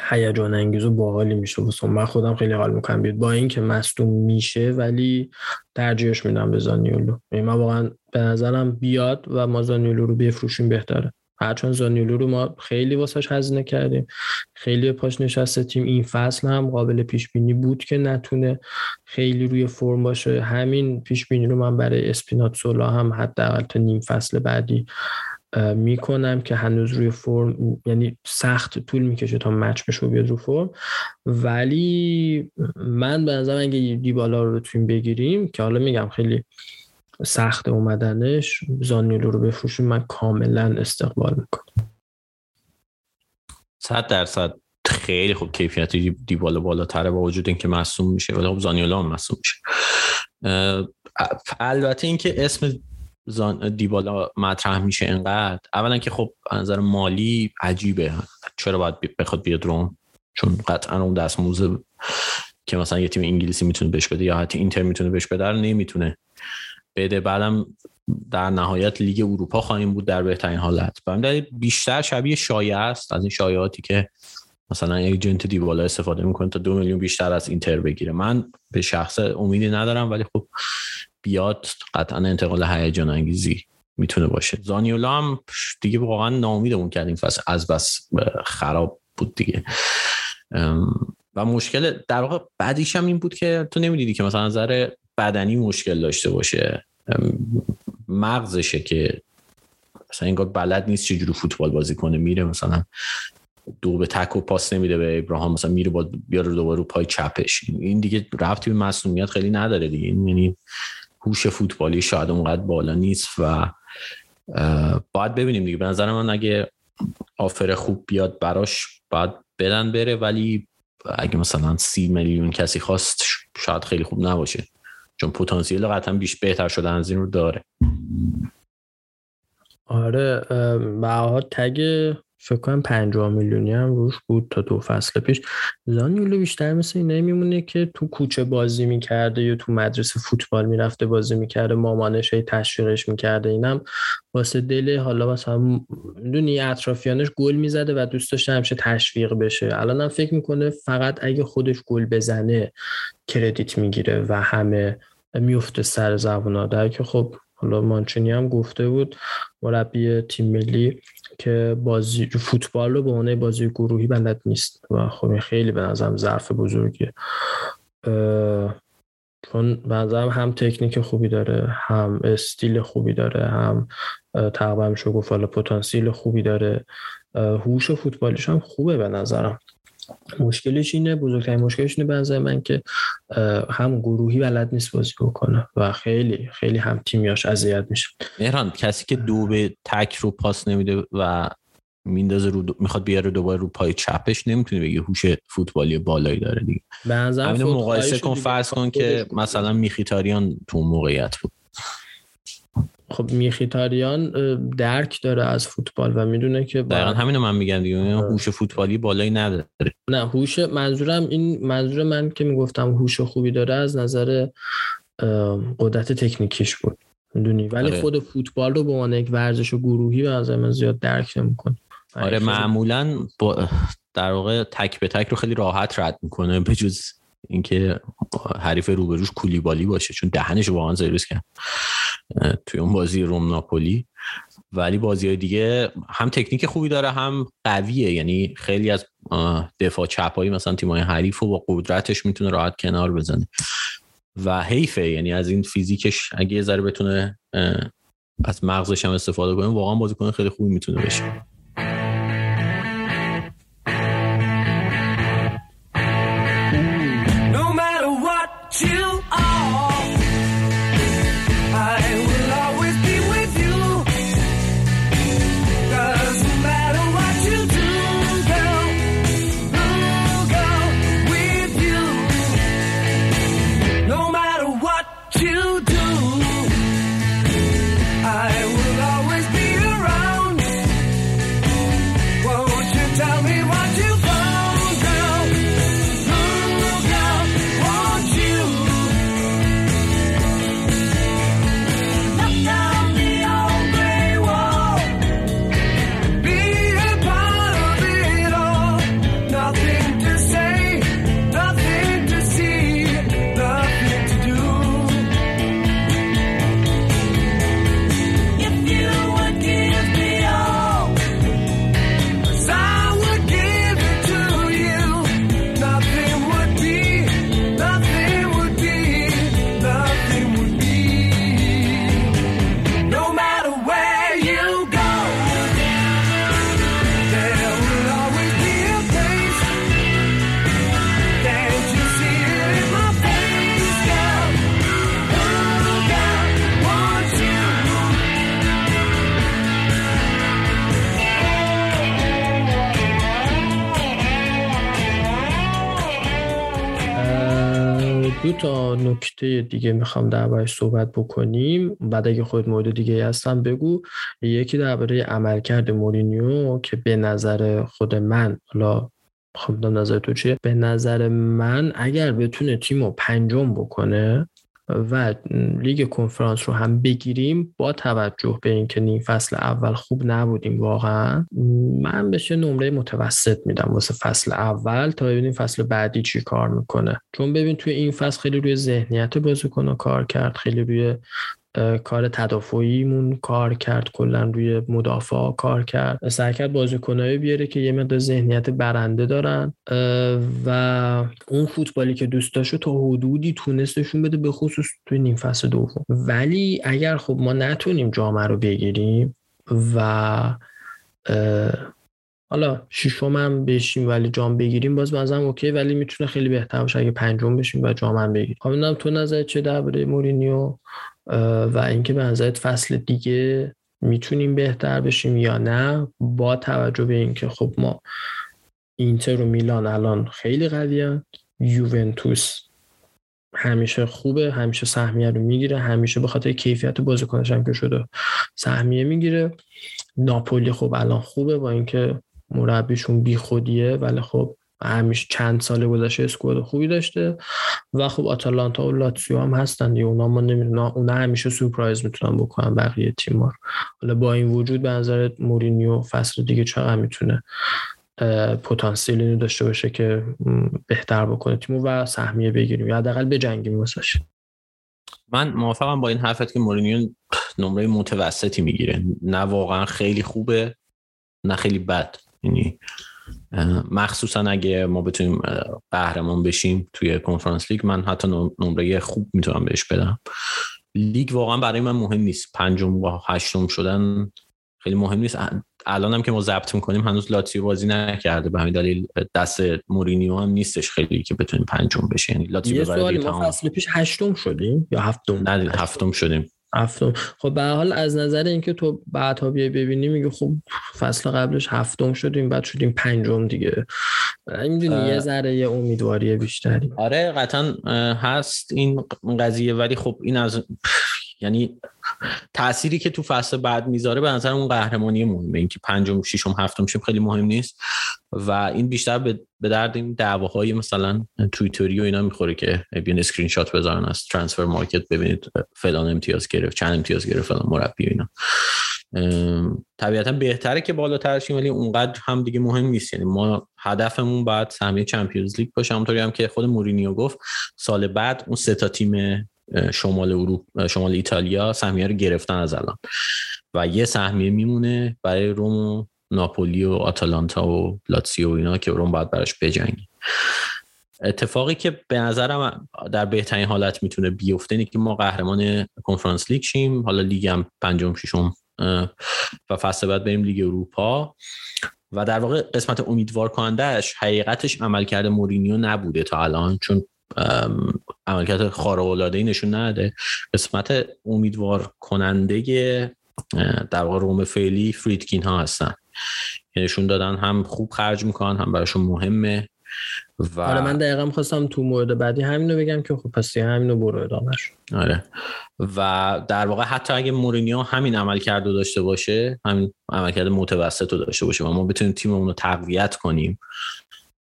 هیجان انگیز و باحالی میشه واسه من. خودم خیلی حال میکنم بیاد، با اینکه مصدوم میشه ولی ترجیحش میدم به زانیولو. من واقعا به نظرم بیاد و ما زانیولو رو بفروشیم بهتره، هرچند زانیولو رو ما خیلی واسش هزینه کردیم، خیلی پاش نشسته تیم. این فصل هم قابل پیش بینی بود که نتونه خیلی روی فرم باشه. همین پیش بینی رو من برای اسپیناتزولا هم حداقل تا نیم فصل بعدی میکنم که هنوز روی فرم، یعنی سخت طول میکشه تا مچ بشه بیاد رو فرم. ولی من به نظرم اگه دیبالا رو بتونیم بگیریم که حالا میگم خیلی سخت اومدنش، زانیولو رو بفروشیم من کاملا استقبال میکنم. صد درصد خیلی خوب کیفیت دیبالا بالاتره با وجود اینکه معصوم میشه، ولی خب زانیولو هم معصوم میشه. البته اینکه اسم زان دیبالا مطرح میشه انقدر، اولا که خب نظر مالی عجیبه، چرا باید بخواد بیاد روم، چون قطعا اون دستموزه که مثلا یه تیم انگلیسی میتونه بهش بده یا حتی اینتر میتونه بهش بده رو نمیتونه بده. بعدم در نهایت لیگ اروپا خواهیم بود در بهترین حالت. برام بیشتر شبیه شایعه است، از این شایعاتی که مثلا ایجنت دیبالا استفاده میکنه تا دو میلیون بیشتر از اینتر بگیره. من به شخص امیدی ندارم، ولی خب بیاد قطعا انتقال هیجان انگیزی میتونه باشه. زانیولا هم دیگه واقعا ناامیدمون کردیم فصل، از بس خراب بود دیگه. و مشکل در واقع بعدیش هم این بود که تو نمیدیدی که مثلا نظر بدنی مشکل داشته باشه، مغزشه که مثلا انگار بلد نیست چجوری فوتبال بازی کنه، میره مثلا دو به تک و پاس نمیده به ابراهام، مثلا میره با بیاره دوباره رو پای چپش، این دیگه ربطی به مصونیت خیلی نداره دیگه، این یعنی هوش فوتبالی شاید اونقدر بالا نیست و باید ببینیم دیگه. به نظر من اگه آفر خوب بیاد براش باید بدن بره، ولی اگه مثلا سی میلیون کسی خواست شاید خیلی خوب نباشه، چون پتانسیل قطعا بیش بهتر شدن از این رو داره. آره معاهد تگ فکر کنم پنجاه میلیونی هم روش بود تا دو فصل پیش. زانیولو بیشتر مثل این نمیمونه که تو کوچه بازی میکرده یا تو مدرسه فوتبال میرفته بازی میکرده، مامانش هی تشویقش میکرده، اینم واسه دل حالا مثلا دونی اطرافیانش گل میزده و دوست داشته همیشه تشویق بشه، الانم فکر میکنه فقط اگه خودش گل بزنه کردیت میگیره و همه میفته سر زبونا، در که خب حالا مانچینی هم گفته بود مربی تیم ملی که بازی فوتبال رو به عنوان بازی گروهی بلد نیست و خب خیلی به نظرم ظرف بزرگیه، چون به نظرم هم تکنیک خوبی داره، هم استیل خوبی داره، هم تقریبا میشه گفت حالا پتانسیل خوبی داره، هوش فوتبالیش هم خوبه به نظرم. مشکلش اینه، بزرگترین مشکلش اینه به نظر من که هم گروهی بلد نیست بازی بکنه و خیلی خیلی هم تیمیاش اذیت میشه. مهران کسی که دو به تک رو پاس نمیده و میندازه رو دو... میخواد بیاره دوباره رو پای چپش، نمیتونه بگه هوش فوتبالی بالایی داره دیگه. همین مقایسه کن، فرض کن که مثلا میخیتاریان تو موقعیت بود، خب میخیتاریان درک داره از فوتبال و میدونه که دقیقاً همینو من میگم دیگه، هوش فوتبالی بالایی نداره. نه هوش، منظورم این، منظور من که میگفتم هوش خوبی داره از نظر قدرت تکنیکیش بود میدونی، ولی آره. خود فوتبال رو به عنوان یک ورزش گروهی از من زیاد درک نمیکنه. آره معمولاً با در واقع تک به تک رو خیلی راحت رد میکنه، به جز اینکه حریف روبروش کولیبالی باشه، چون دهنش واقعا زیروس کرد توی اون بازی روم ناپولی. ولی بازی‌های دیگه هم تکنیک خوبی داره هم قویه، یعنی خیلی از دفاع چپایی مثلا تیمای حریف رو با قدرتش میتونه راحت کنار بزنه و حیفه، یعنی از این فیزیکش اگه یه ذره بتونه از مغزش هم استفاده کنه واقعا بازیکن خیلی خوبی میتونه بشه. دو تا نکته دیگه میخوام دربارش صحبت بکنیم، بعد اگه خود مورد دیگه هستم بگو. یکی درباره عملکرد مورینیو که به نظر خود من، حالا خب نظر تو چیه؟ به نظر من اگر بتونه تیمو پنجم بکنه و لیگ کنفرانس رو هم بگیریم، با توجه به اینکه نیم فصل اول خوب نبودیم واقعا، من بهش نمره متوسط میدم واسه فصل اول تا ببینیم فصل بعدی چی کار میکنه. چون ببین توی این فصل خیلی روی ذهنیت بازیکن‌ها کار کرد، خیلی روی کار تدافعیمون کار کرد، کلا روی مدافعا کار کرد، سعی کرد بازیکنایی بیاره که یه مقدار ذهنیت برنده دارن و اون فوتبالی که دوست داشت تا حدودی تونستشون بده، به خصوص توی نیم فصل دوم. ولی اگر خب ما نتونیم جامعه رو بگیریم و حالا ششم هم بشیم ولی جام بگیریم، باز بازم اوکی، ولی میتونه خیلی بهتر باشه اگه پنجم بشیم و جام هم بگیریم. خب تو نظرت چه درباره مورینیو و اینکه به نظرت فصل دیگه میتونیم بهتر بشیم یا نه، با توجه به اینکه خب ما اینتر و میلان الان خیلی قویان، یوونتوس همیشه خوبه، همیشه سهمیه رو میگیره، همیشه به خاطر کیفیت بازیکناش هم که شده سهمیه میگیره، ناپولی خب الان خوبه با اینکه مربیشون بی خودیه ولی خب همیشه چند سال گذشته اسکواد خوبی داشته، و خب آتالانتا و لاتسیو هم هستن دیگه، اونا ما نمیدونن، اونا همیشه سورپرایز میتونن بکنن بقیه تیم‌ها رو. حالا با این وجود به نظر مورینیو فصل دیگه چقدر میتونه پتانسیل اینو داشته باشه که بهتر بکنه تیمو و سهمیه بگیریم یا حداقل بجنگیم واسش؟ من موافقم با این حرفت که مورینیو نمره متوسطی میگیره، نه واقعا خیلی خوبه نه خیلی بد، یعنی مخصوصا اگه ما بتونیم قهرمان بشیم توی کنفرانس لیگ، من حتی نمره خوب میتونم بهش بدم. لیگ واقعا برای من مهم نیست، پنجم و هشتم شدن خیلی مهم نیست. الان هم که ما ضبط میکنیم هنوز لاتسیو بازی نکرده، به همین دلیل دست مورینیو هم نیستش خیلی که بتونیم پنجم بشه، یعنی لاتسیو برای دیگه ما فصل پیش هشتم شدیم یا هفتم؟ نه هفتم شدیم. هفتم. خب به هر حال از نظر اینکه تو بعدها بیای ببینی میگه خب فصل قبلش هفتم شدیم بعد شدیم پنجم دیگه، میدونی یه ذره یه امیدواریه بیشتری. آره قطعا هست این قضیه، ولی خب این از یعنی تأثیری که تو فصل بعد میذاره به نظر اون قهرمانی مهمه، اینکه پنجم ششم هفتم شیم خیلی مهم نیست، و این بیشتر به درد این دعواهای مثلا توییتری و اینا میخوره که بیان اسکرین شات بذارن از ترانسفر مارکت، ببینید فلان امتیاز گرفت، چند امتیاز گرفت فلان مربی و اینا. طبیعتا بهتره که بالاتر شیم ولی اونقدر هم دیگه مهم نیست، یعنی ما هدفمون باید سهمیه چمپیونز لیگ باشه، همونطوری هم که خود مورینیو گفت سال بعد اون سه تا تیم شمال اروپا شمال ایتالیا سهمیه رو گرفتن از الان، و یه سهمیه میمونه برای روم و ناپولی و آتالانتا و لاتسیو و اینا که روم باید براش بجنگی. اتفاقی که به نظرم در بهترین حالت میتونه بیفته اینه که ما قهرمان کنفرانس لیگ شیم، حالا لیگ هم پنجم ششم و فصل بعد بریم لیگ اروپا، و در واقع قسمت امیدوار کنندهش حقیقتش عملکرد مورینیو نبوده تا الان، چون عملکرد خارق‌العاده‌ای نشون نده. قسمت امیدوار کننده در واقع روم فعلی فریدکین ها هستن، یعنی نشون دادن هم خوب خرج میکنن هم براشون مهمه. و آره من دقیقاً می‌خواستم تو مورد بعدی همینو بگم که خب پس همینو برو ادامه‌ش. آره و در واقع حتی اگه مورینیو همین عملکرد رو داشته باشه، همین عملکرد متوسط رو داشته باشه و ما بتونیم تیممون رو تقویت کنیم،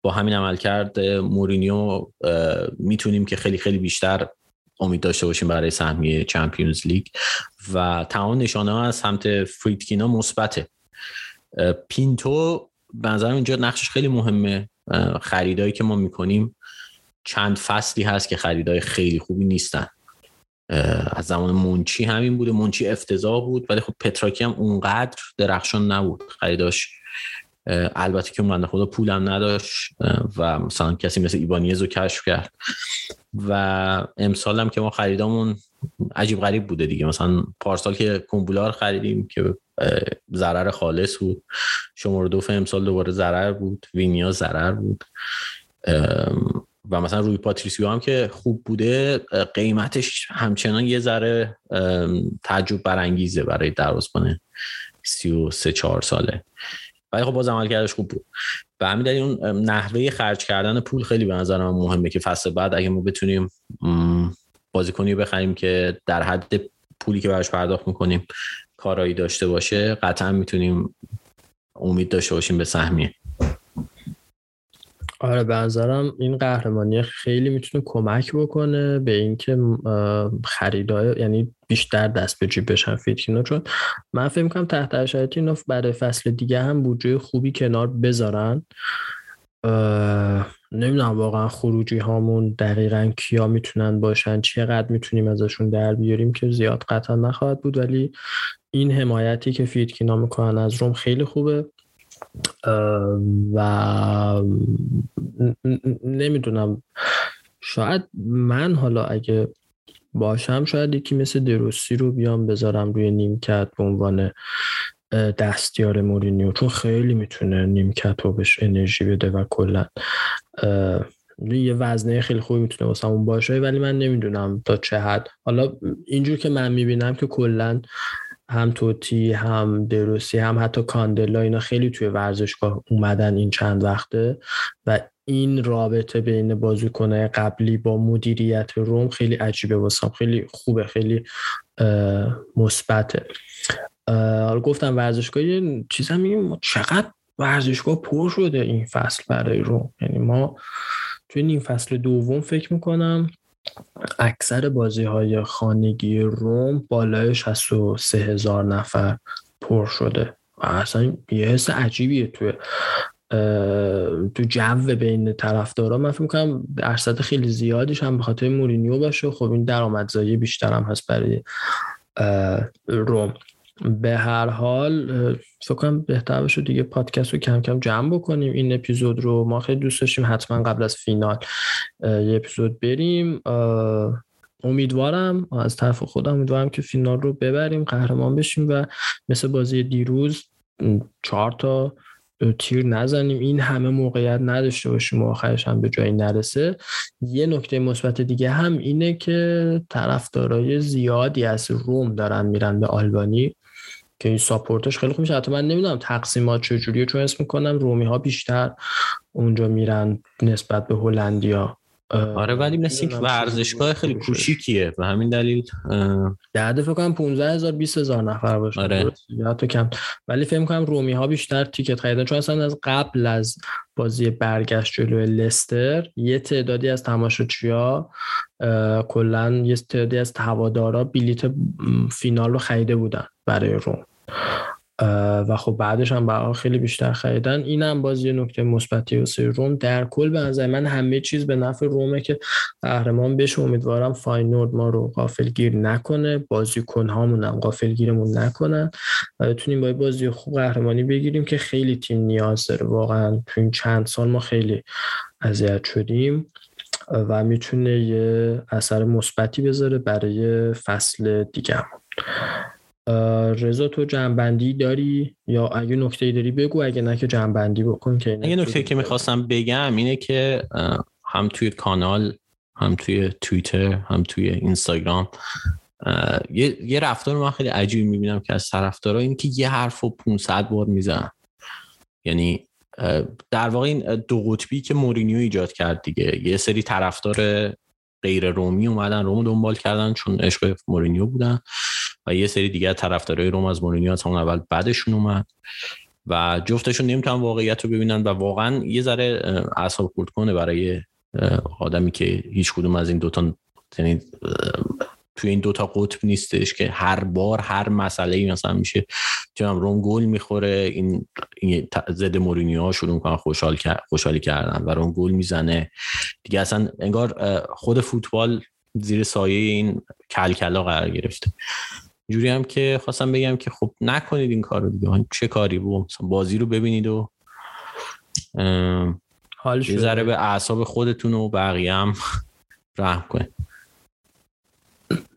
با همین عملکرد مورینیو میتونیم که خیلی خیلی بیشتر امید داشته باشیم برای سهمیه چمپیونز لیگ، و تمام نشانه‌ها از سمت فریدکینا مثبته. پینتو به نظرم اینجا نقشش خیلی مهمه، خریدایی که ما میکنیم چند فصلی هست که خریدای خیلی خوبی نیستن، از زمان منچی همین بوده، منچی افتضاح بود ولی خب پتراکی هم اونقدر درخشان نبود خریداش، البته که من خدا پولم نداشت و مثلا کسی مثل ایبانیز رو کشف کرد، و امسال هم که ما خریدامون عجیب غریب بوده دیگه، مثلا پارسال که کمبولار خریدیم که ضرر خالص بود، شماره دو امسال دوباره ضرر بود، وینیا ضرر بود، و مثلا روی پاتریسیو هم که خوب بوده قیمتش همچنان یه ذره تعجب برانگیزه برای دروازه‌بان سی و سه چهار ساله، ولی خب باز عملکردش خوب بود. به همین دلیل اون نحوه خرج کردن پول خیلی به نظر من مهمه که فصل بعد اگه ما بتونیم بازیکنی بخریم که در حد پولی که براش پرداخت میکنیم کارایی داشته باشه، قطعا میتونیم امید داشته باشیم به سهمیه. آره به نظرم این قهرمانی خیلی میتونه کمک بکنه به اینکه خریدای یعنی بیشتر دست به جیب بشن فیتکینو، چون من فکر می‌کنم تحت شرایط اینا برای فصل دیگه هم بودجه خوبی کنار بذارن نمیدونم واقعا خروجی هامون دقیقاً کیا میتونن باشن، چقدر میتونیم ازشون در بیاریم که زیاد قطعا نخواهد بود، ولی این حمایتی که فیتکینا میکنن از روم خیلی خوبه و نمیدونم شاید من حالا اگه باشم شاید یکی مثل دروسی رو بیام بذارم روی نیمکت به عنوان دستیار مورینیو، چون خیلی میتونه نیمکت رو بهش انرژی بده و کلا یه وزنه خیلی خوبی میتونه واسه اون باشه. ولی من نمیدونم تا چه حد، حالا اینجور که من میبینم که کلا هم توتی هم دروسی هم حتی کاندلا اینا خیلی توی ورزشگاه اومدن این چند وقته و این رابطه بین بازیکن‌های قبلی با مدیریت روم خیلی عجیبه واسم، خیلی خوبه، خیلی مثبته. حالا گفتم ورزشگاه یه چیزا میگم، چقدر ورزشگاه پر شده این فصل برای روم، یعنی ما توی این فصل دوم فکر میکنم اکثر بازی‌های خانگی روم بالای شصت و سه هزار نفر پر شده و اصلا یه حس عجیبیه توی تو جو بین طرفدارا. من فکر می‌کنم درصد خیلی زیادیش هم به خاطر مورینیو باشه. خب این درآمدزایی بیشتر هم هست برای روم. به هر حال فکر کنم بهتر بشه دیگه پادکست رو کم کم جمع بکنیم. این اپیزود رو ما خیلی دوست داشتیم، حتما قبل از فینال یه اپیزود بریم. امیدوارم از طرف خودم امیدوارم که فینال رو ببریم، قهرمان بشیم و مثل بازی دیروز چهار تا تیر نزنیم، این همه موقعیت نداشته باشیم و آخرش هم به جایی نرسه. یه نکته مثبت دیگه هم اینه که طرفدارای زیادی از روم دارن میرن به آلبانی که این ساپورتش خیلی خوب میشه. حتی من نمیدونم تقسیمات چجوریه، چون اسم میکنم رومی ها بیشتر اونجا میرن نسبت به هلندیا. آره ولی مثل یک ورزشگاه خیلی کوچیکیه و همین دلیل درده فکر کنم پانزده هزار بیست هزار نفر باشه. آره. تو کم، ولی فکر کنم رومی ها بیشتر تیکت خریدن، چون اصلا از قبل از بازی برگشت جلوی لستر یه تعدادی از تماشاگرها کلا یه تعدادی از هوادارا بلیت فینال رو خریده بودن برای روم و خب بعدش هم برای خیلی بیشتر خریدن. این هم باز یه نکته مثبتی واسه روم. در کل به نظر من همه چیز به نفع رومه که قهرمان بشه. امیدوارم فاینورد ما رو غافلگیر نکنه، بازیکن هامون هم غافلگیرمون نکنن و بتونیم با بازی خوب قهرمانی بگیریم که خیلی تیم نیاز داره. واقعا تو این چند سال ما خیلی اذیت شدیم و میتونه یه اثر مثبتی بذاره برای فصل دیگه‌مون. رضا تو جنبندی داری یا اگه نکته‌ای داری بگو، اگه نه که جنبندی بکن. که اگه نکته‌ای که میخواستم بگم اینه که هم توی کانال هم توی توییتر هم توی اینستاگرام یه, یه رفتار من خیلی عجیب میبینم که از طرفدارا، این که یه حرف رو پانصد بار میزنن. یعنی در واقع این دو قطبی که مورینیو ایجاد کرد دیگه، یه سری طرفدار غیر رومی اومدن رومو دنبال کردن چون عشق مورینیو بودن و یه سری دیگه طرفدارای روم از مورینیو از همون اول بعدشون اومد و جفتشون نمیتونن واقعیت رو ببینن و واقعا یه ذره اعصاب خورد کنه برای آدمی که هیچ کدوم از این دوتا، یعنی توی این دوتا قطب نیستش که هر بار هر مسئله‌ای مثلا میشه چون روم گل میخوره این این ضد مورینیوها شروع میکنن خوشحال خوشحالی کردن و روم گل میزنه دیگه. اصلا انگار خود فوتبال زیر سایه این کلکلا قرار گرفته. جوری هم که خواستم بگم که خب نکنید این کارو دیگه، چه کاری بود، بازی رو ببینید و حالش یه ذره به اعصاب خودتون و بقیه هم رحم کنید.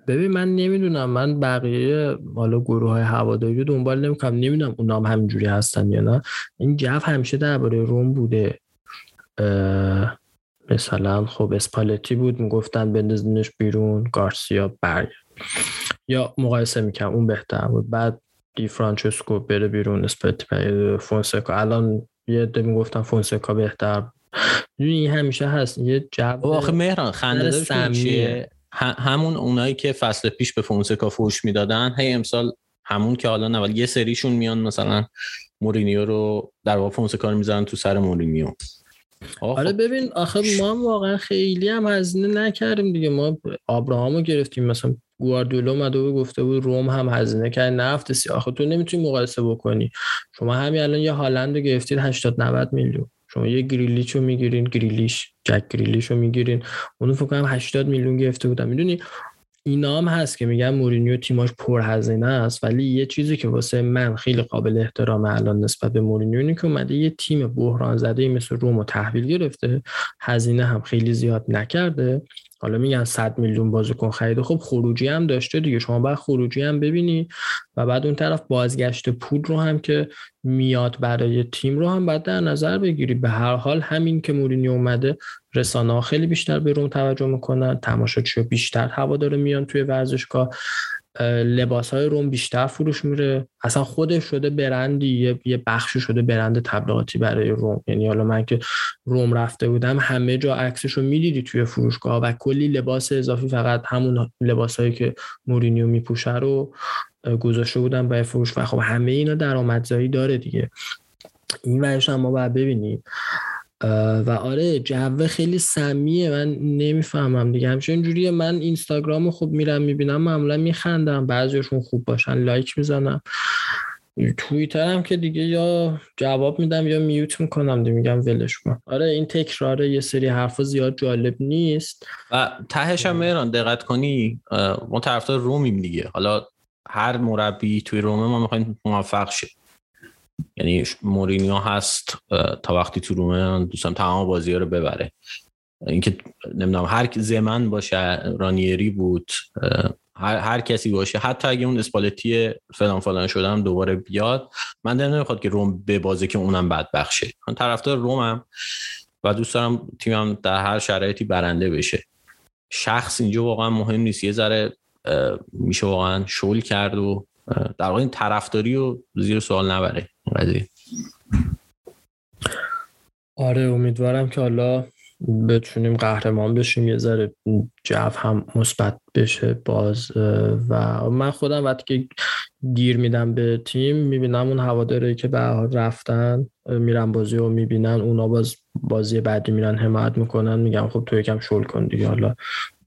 ببین من نمیدونم، من بقیه حالا گروه های هواداری رو دنبال نمیکنم، نمیدونم اونا هم همینجوری هستن یا نه. این جو همیشه درباره روم بوده. اه... مثلا خب اسپالتی بود میگفتن بندازینش بیرون، گارسیا برگرد، یا مقایسه میکنم اون بهتر بود، بعد دی فرانچسکو بره بیرون اسپالتی برگرد، فونسکا الان یه ده میگفتن فونسکا بهتر. این همیشه هست یه جو. آخه مهران خنده داشت همون اونایی که فصل پیش به فونسکا فوش میدادن هی امسال همون که حالا اول یه سریشون میان مثلا مورینیو رو در واقع فونسکا میذارن تو سر مورینیو. آره ببین آخه ما هم واقعا خیلی هم هزینه نکردیم دیگه، ما آبراهامو گرفتیم مثلا، گواردیولا اومد و گفته بود روم هم هزینه کرد نفت سی. آخه تو نمیتونی مقایسه بکنی، شما همین الان یه هالندو گرفتید هشتاد نود میلیون، شما یه گریلیچ رو میگیرین، گریلیش، جک گریلیش رو میگیرین، اونو فکر کنم هشتاد میلیون گرفته بودن. میدونی اینا هم هست که میگن مورینیو تیماش پرهزینه است، ولی یه چیزی که واسه من خیلی قابل احترام الان نسبت به مورینیو اینه که اومده یه تیم بحران زده مثل رومو تحویل گرفته، هزینه هم خیلی زیاد نکرده. حالا میگن صد میلیون بازیکن خریده، خب خروجی هم داشته دیگه، شما باید خروجی هم ببینی و بعد اون طرف بازگشت پول رو هم که میاد برای تیم رو هم باید در نظر بگیری. به هر حال همین که مورینیو اومده رسانه‌ها خیلی بیشتر به روم توجه میکنن، تماشاچی بیشتر هوادار میان توی ورزشگاه، لباس‌های روم بیشتر فروش میره، اصلا خودش شده برندی، یه بخشی شده برند تبلیغاتی برای روم. یعنی حالا من که روم رفته بودم همه جا عکسشو میدیدی توی فروشگاه و کلی لباس اضافی فقط همون لباسایی که مورینیو میپوشه رو گذاشته بودن برای فروش و خب همه اینا درآمدزایی داره دیگه. این ورش هم ما باید ببینیم و آره جو خیلی سمیه، من نمیفهمم دیگه، همش اینجوریه. من اینستاگرامو خب میرم میبینم معمولا میخندم، بعضیشون خوب باشن لایک میزنم، توییترم که دیگه یا جواب میدم یا میوت میکنم دیگه، میگم ولش کن. آره این تکراره یه سری حرفا زیاد جالب نیست و تهش هم مهران دقت کنی ما طرفدار رومیم دیگه، حالا هر مربی توی رومه ما میخوایم موفق شه، یعنی مورینیو هست تا وقتی تو رومه دوستم تمام بازی‌ها رو ببره، اینکه نمیدونم هر کی زمن باشه، رانیری بود، هر هر کسی باشه، حتی اگه اون اسپالتی فلان فلان شده هم دوباره بیاد، من دلم نمیخواد که روم به بازه که اونم بدبخت شه. من طرفدار رومم و دوست دارم تیمم در هر شرایطی برنده بشه. شخص اینجا واقعا مهم نیست، یه ذره میشه واقعا شغل کرد و در واقع این طرفداری رو زیر سوال نبره قضیه. آره امیدوارم که حالا بتونیم قهرمان بشیم، یه ذره جو هم مثبت بشه باز. و من خودم وقتی که گیر میدم به تیم میبینم اون هواداری که به رفتن، میرم بازی رو میبینن، اونا باز بازی بعدی میرن حمایت میکنن، میگم خب تو یکم شل کن دیگه، حالا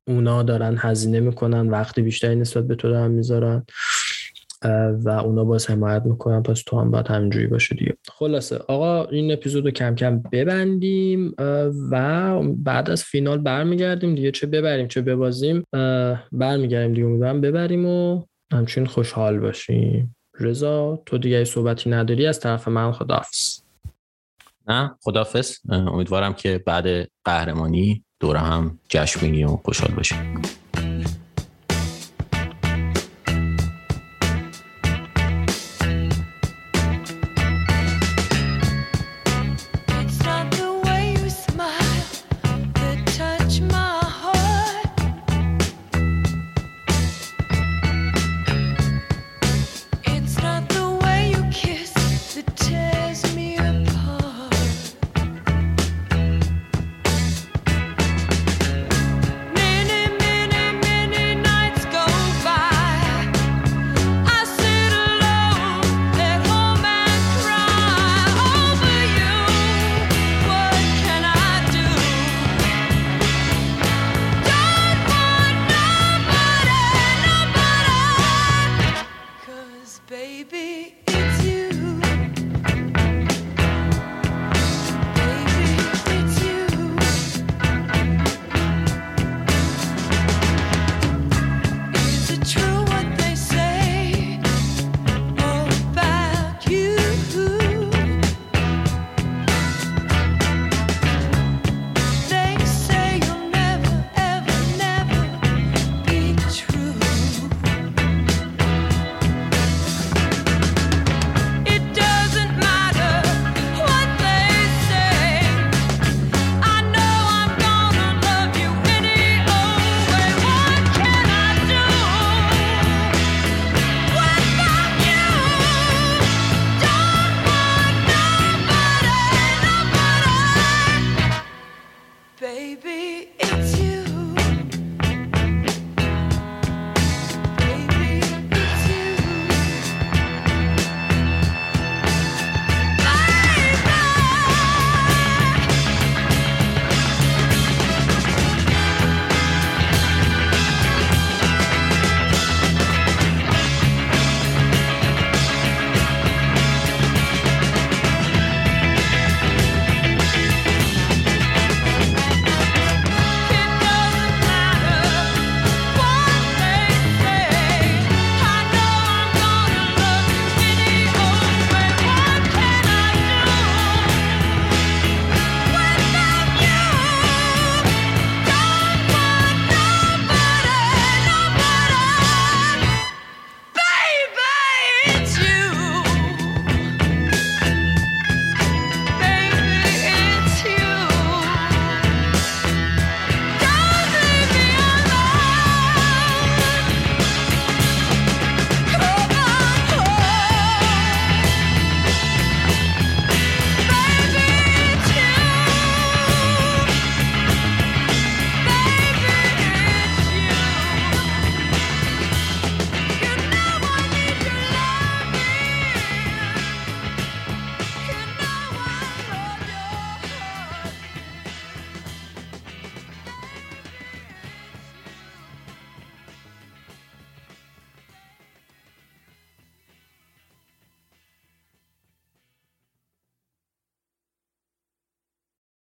اونا دارن هزینه میکنن، وقتی بیشتری نسبت به تو دارن میذارن و اونا باز حمایت میکنن، پس تو هم باید همینجوری باشه دیگه. خلاصه آقا این اپیزودو کم کم ببندیم و بعد از فینال برمیگردیم دیگه، چه ببریم چه ببازیم برمیگردیم دیگه، امیدوارم ببریم و همچنین خوشحال باشیم. رضا تو دیگه صحبتی نداری از طرف من؟ خداحافظ. نه خداحافظ، امیدوارم که بعد قهرمانی دوره هم جشن بگیریم و خوشحال باشیم.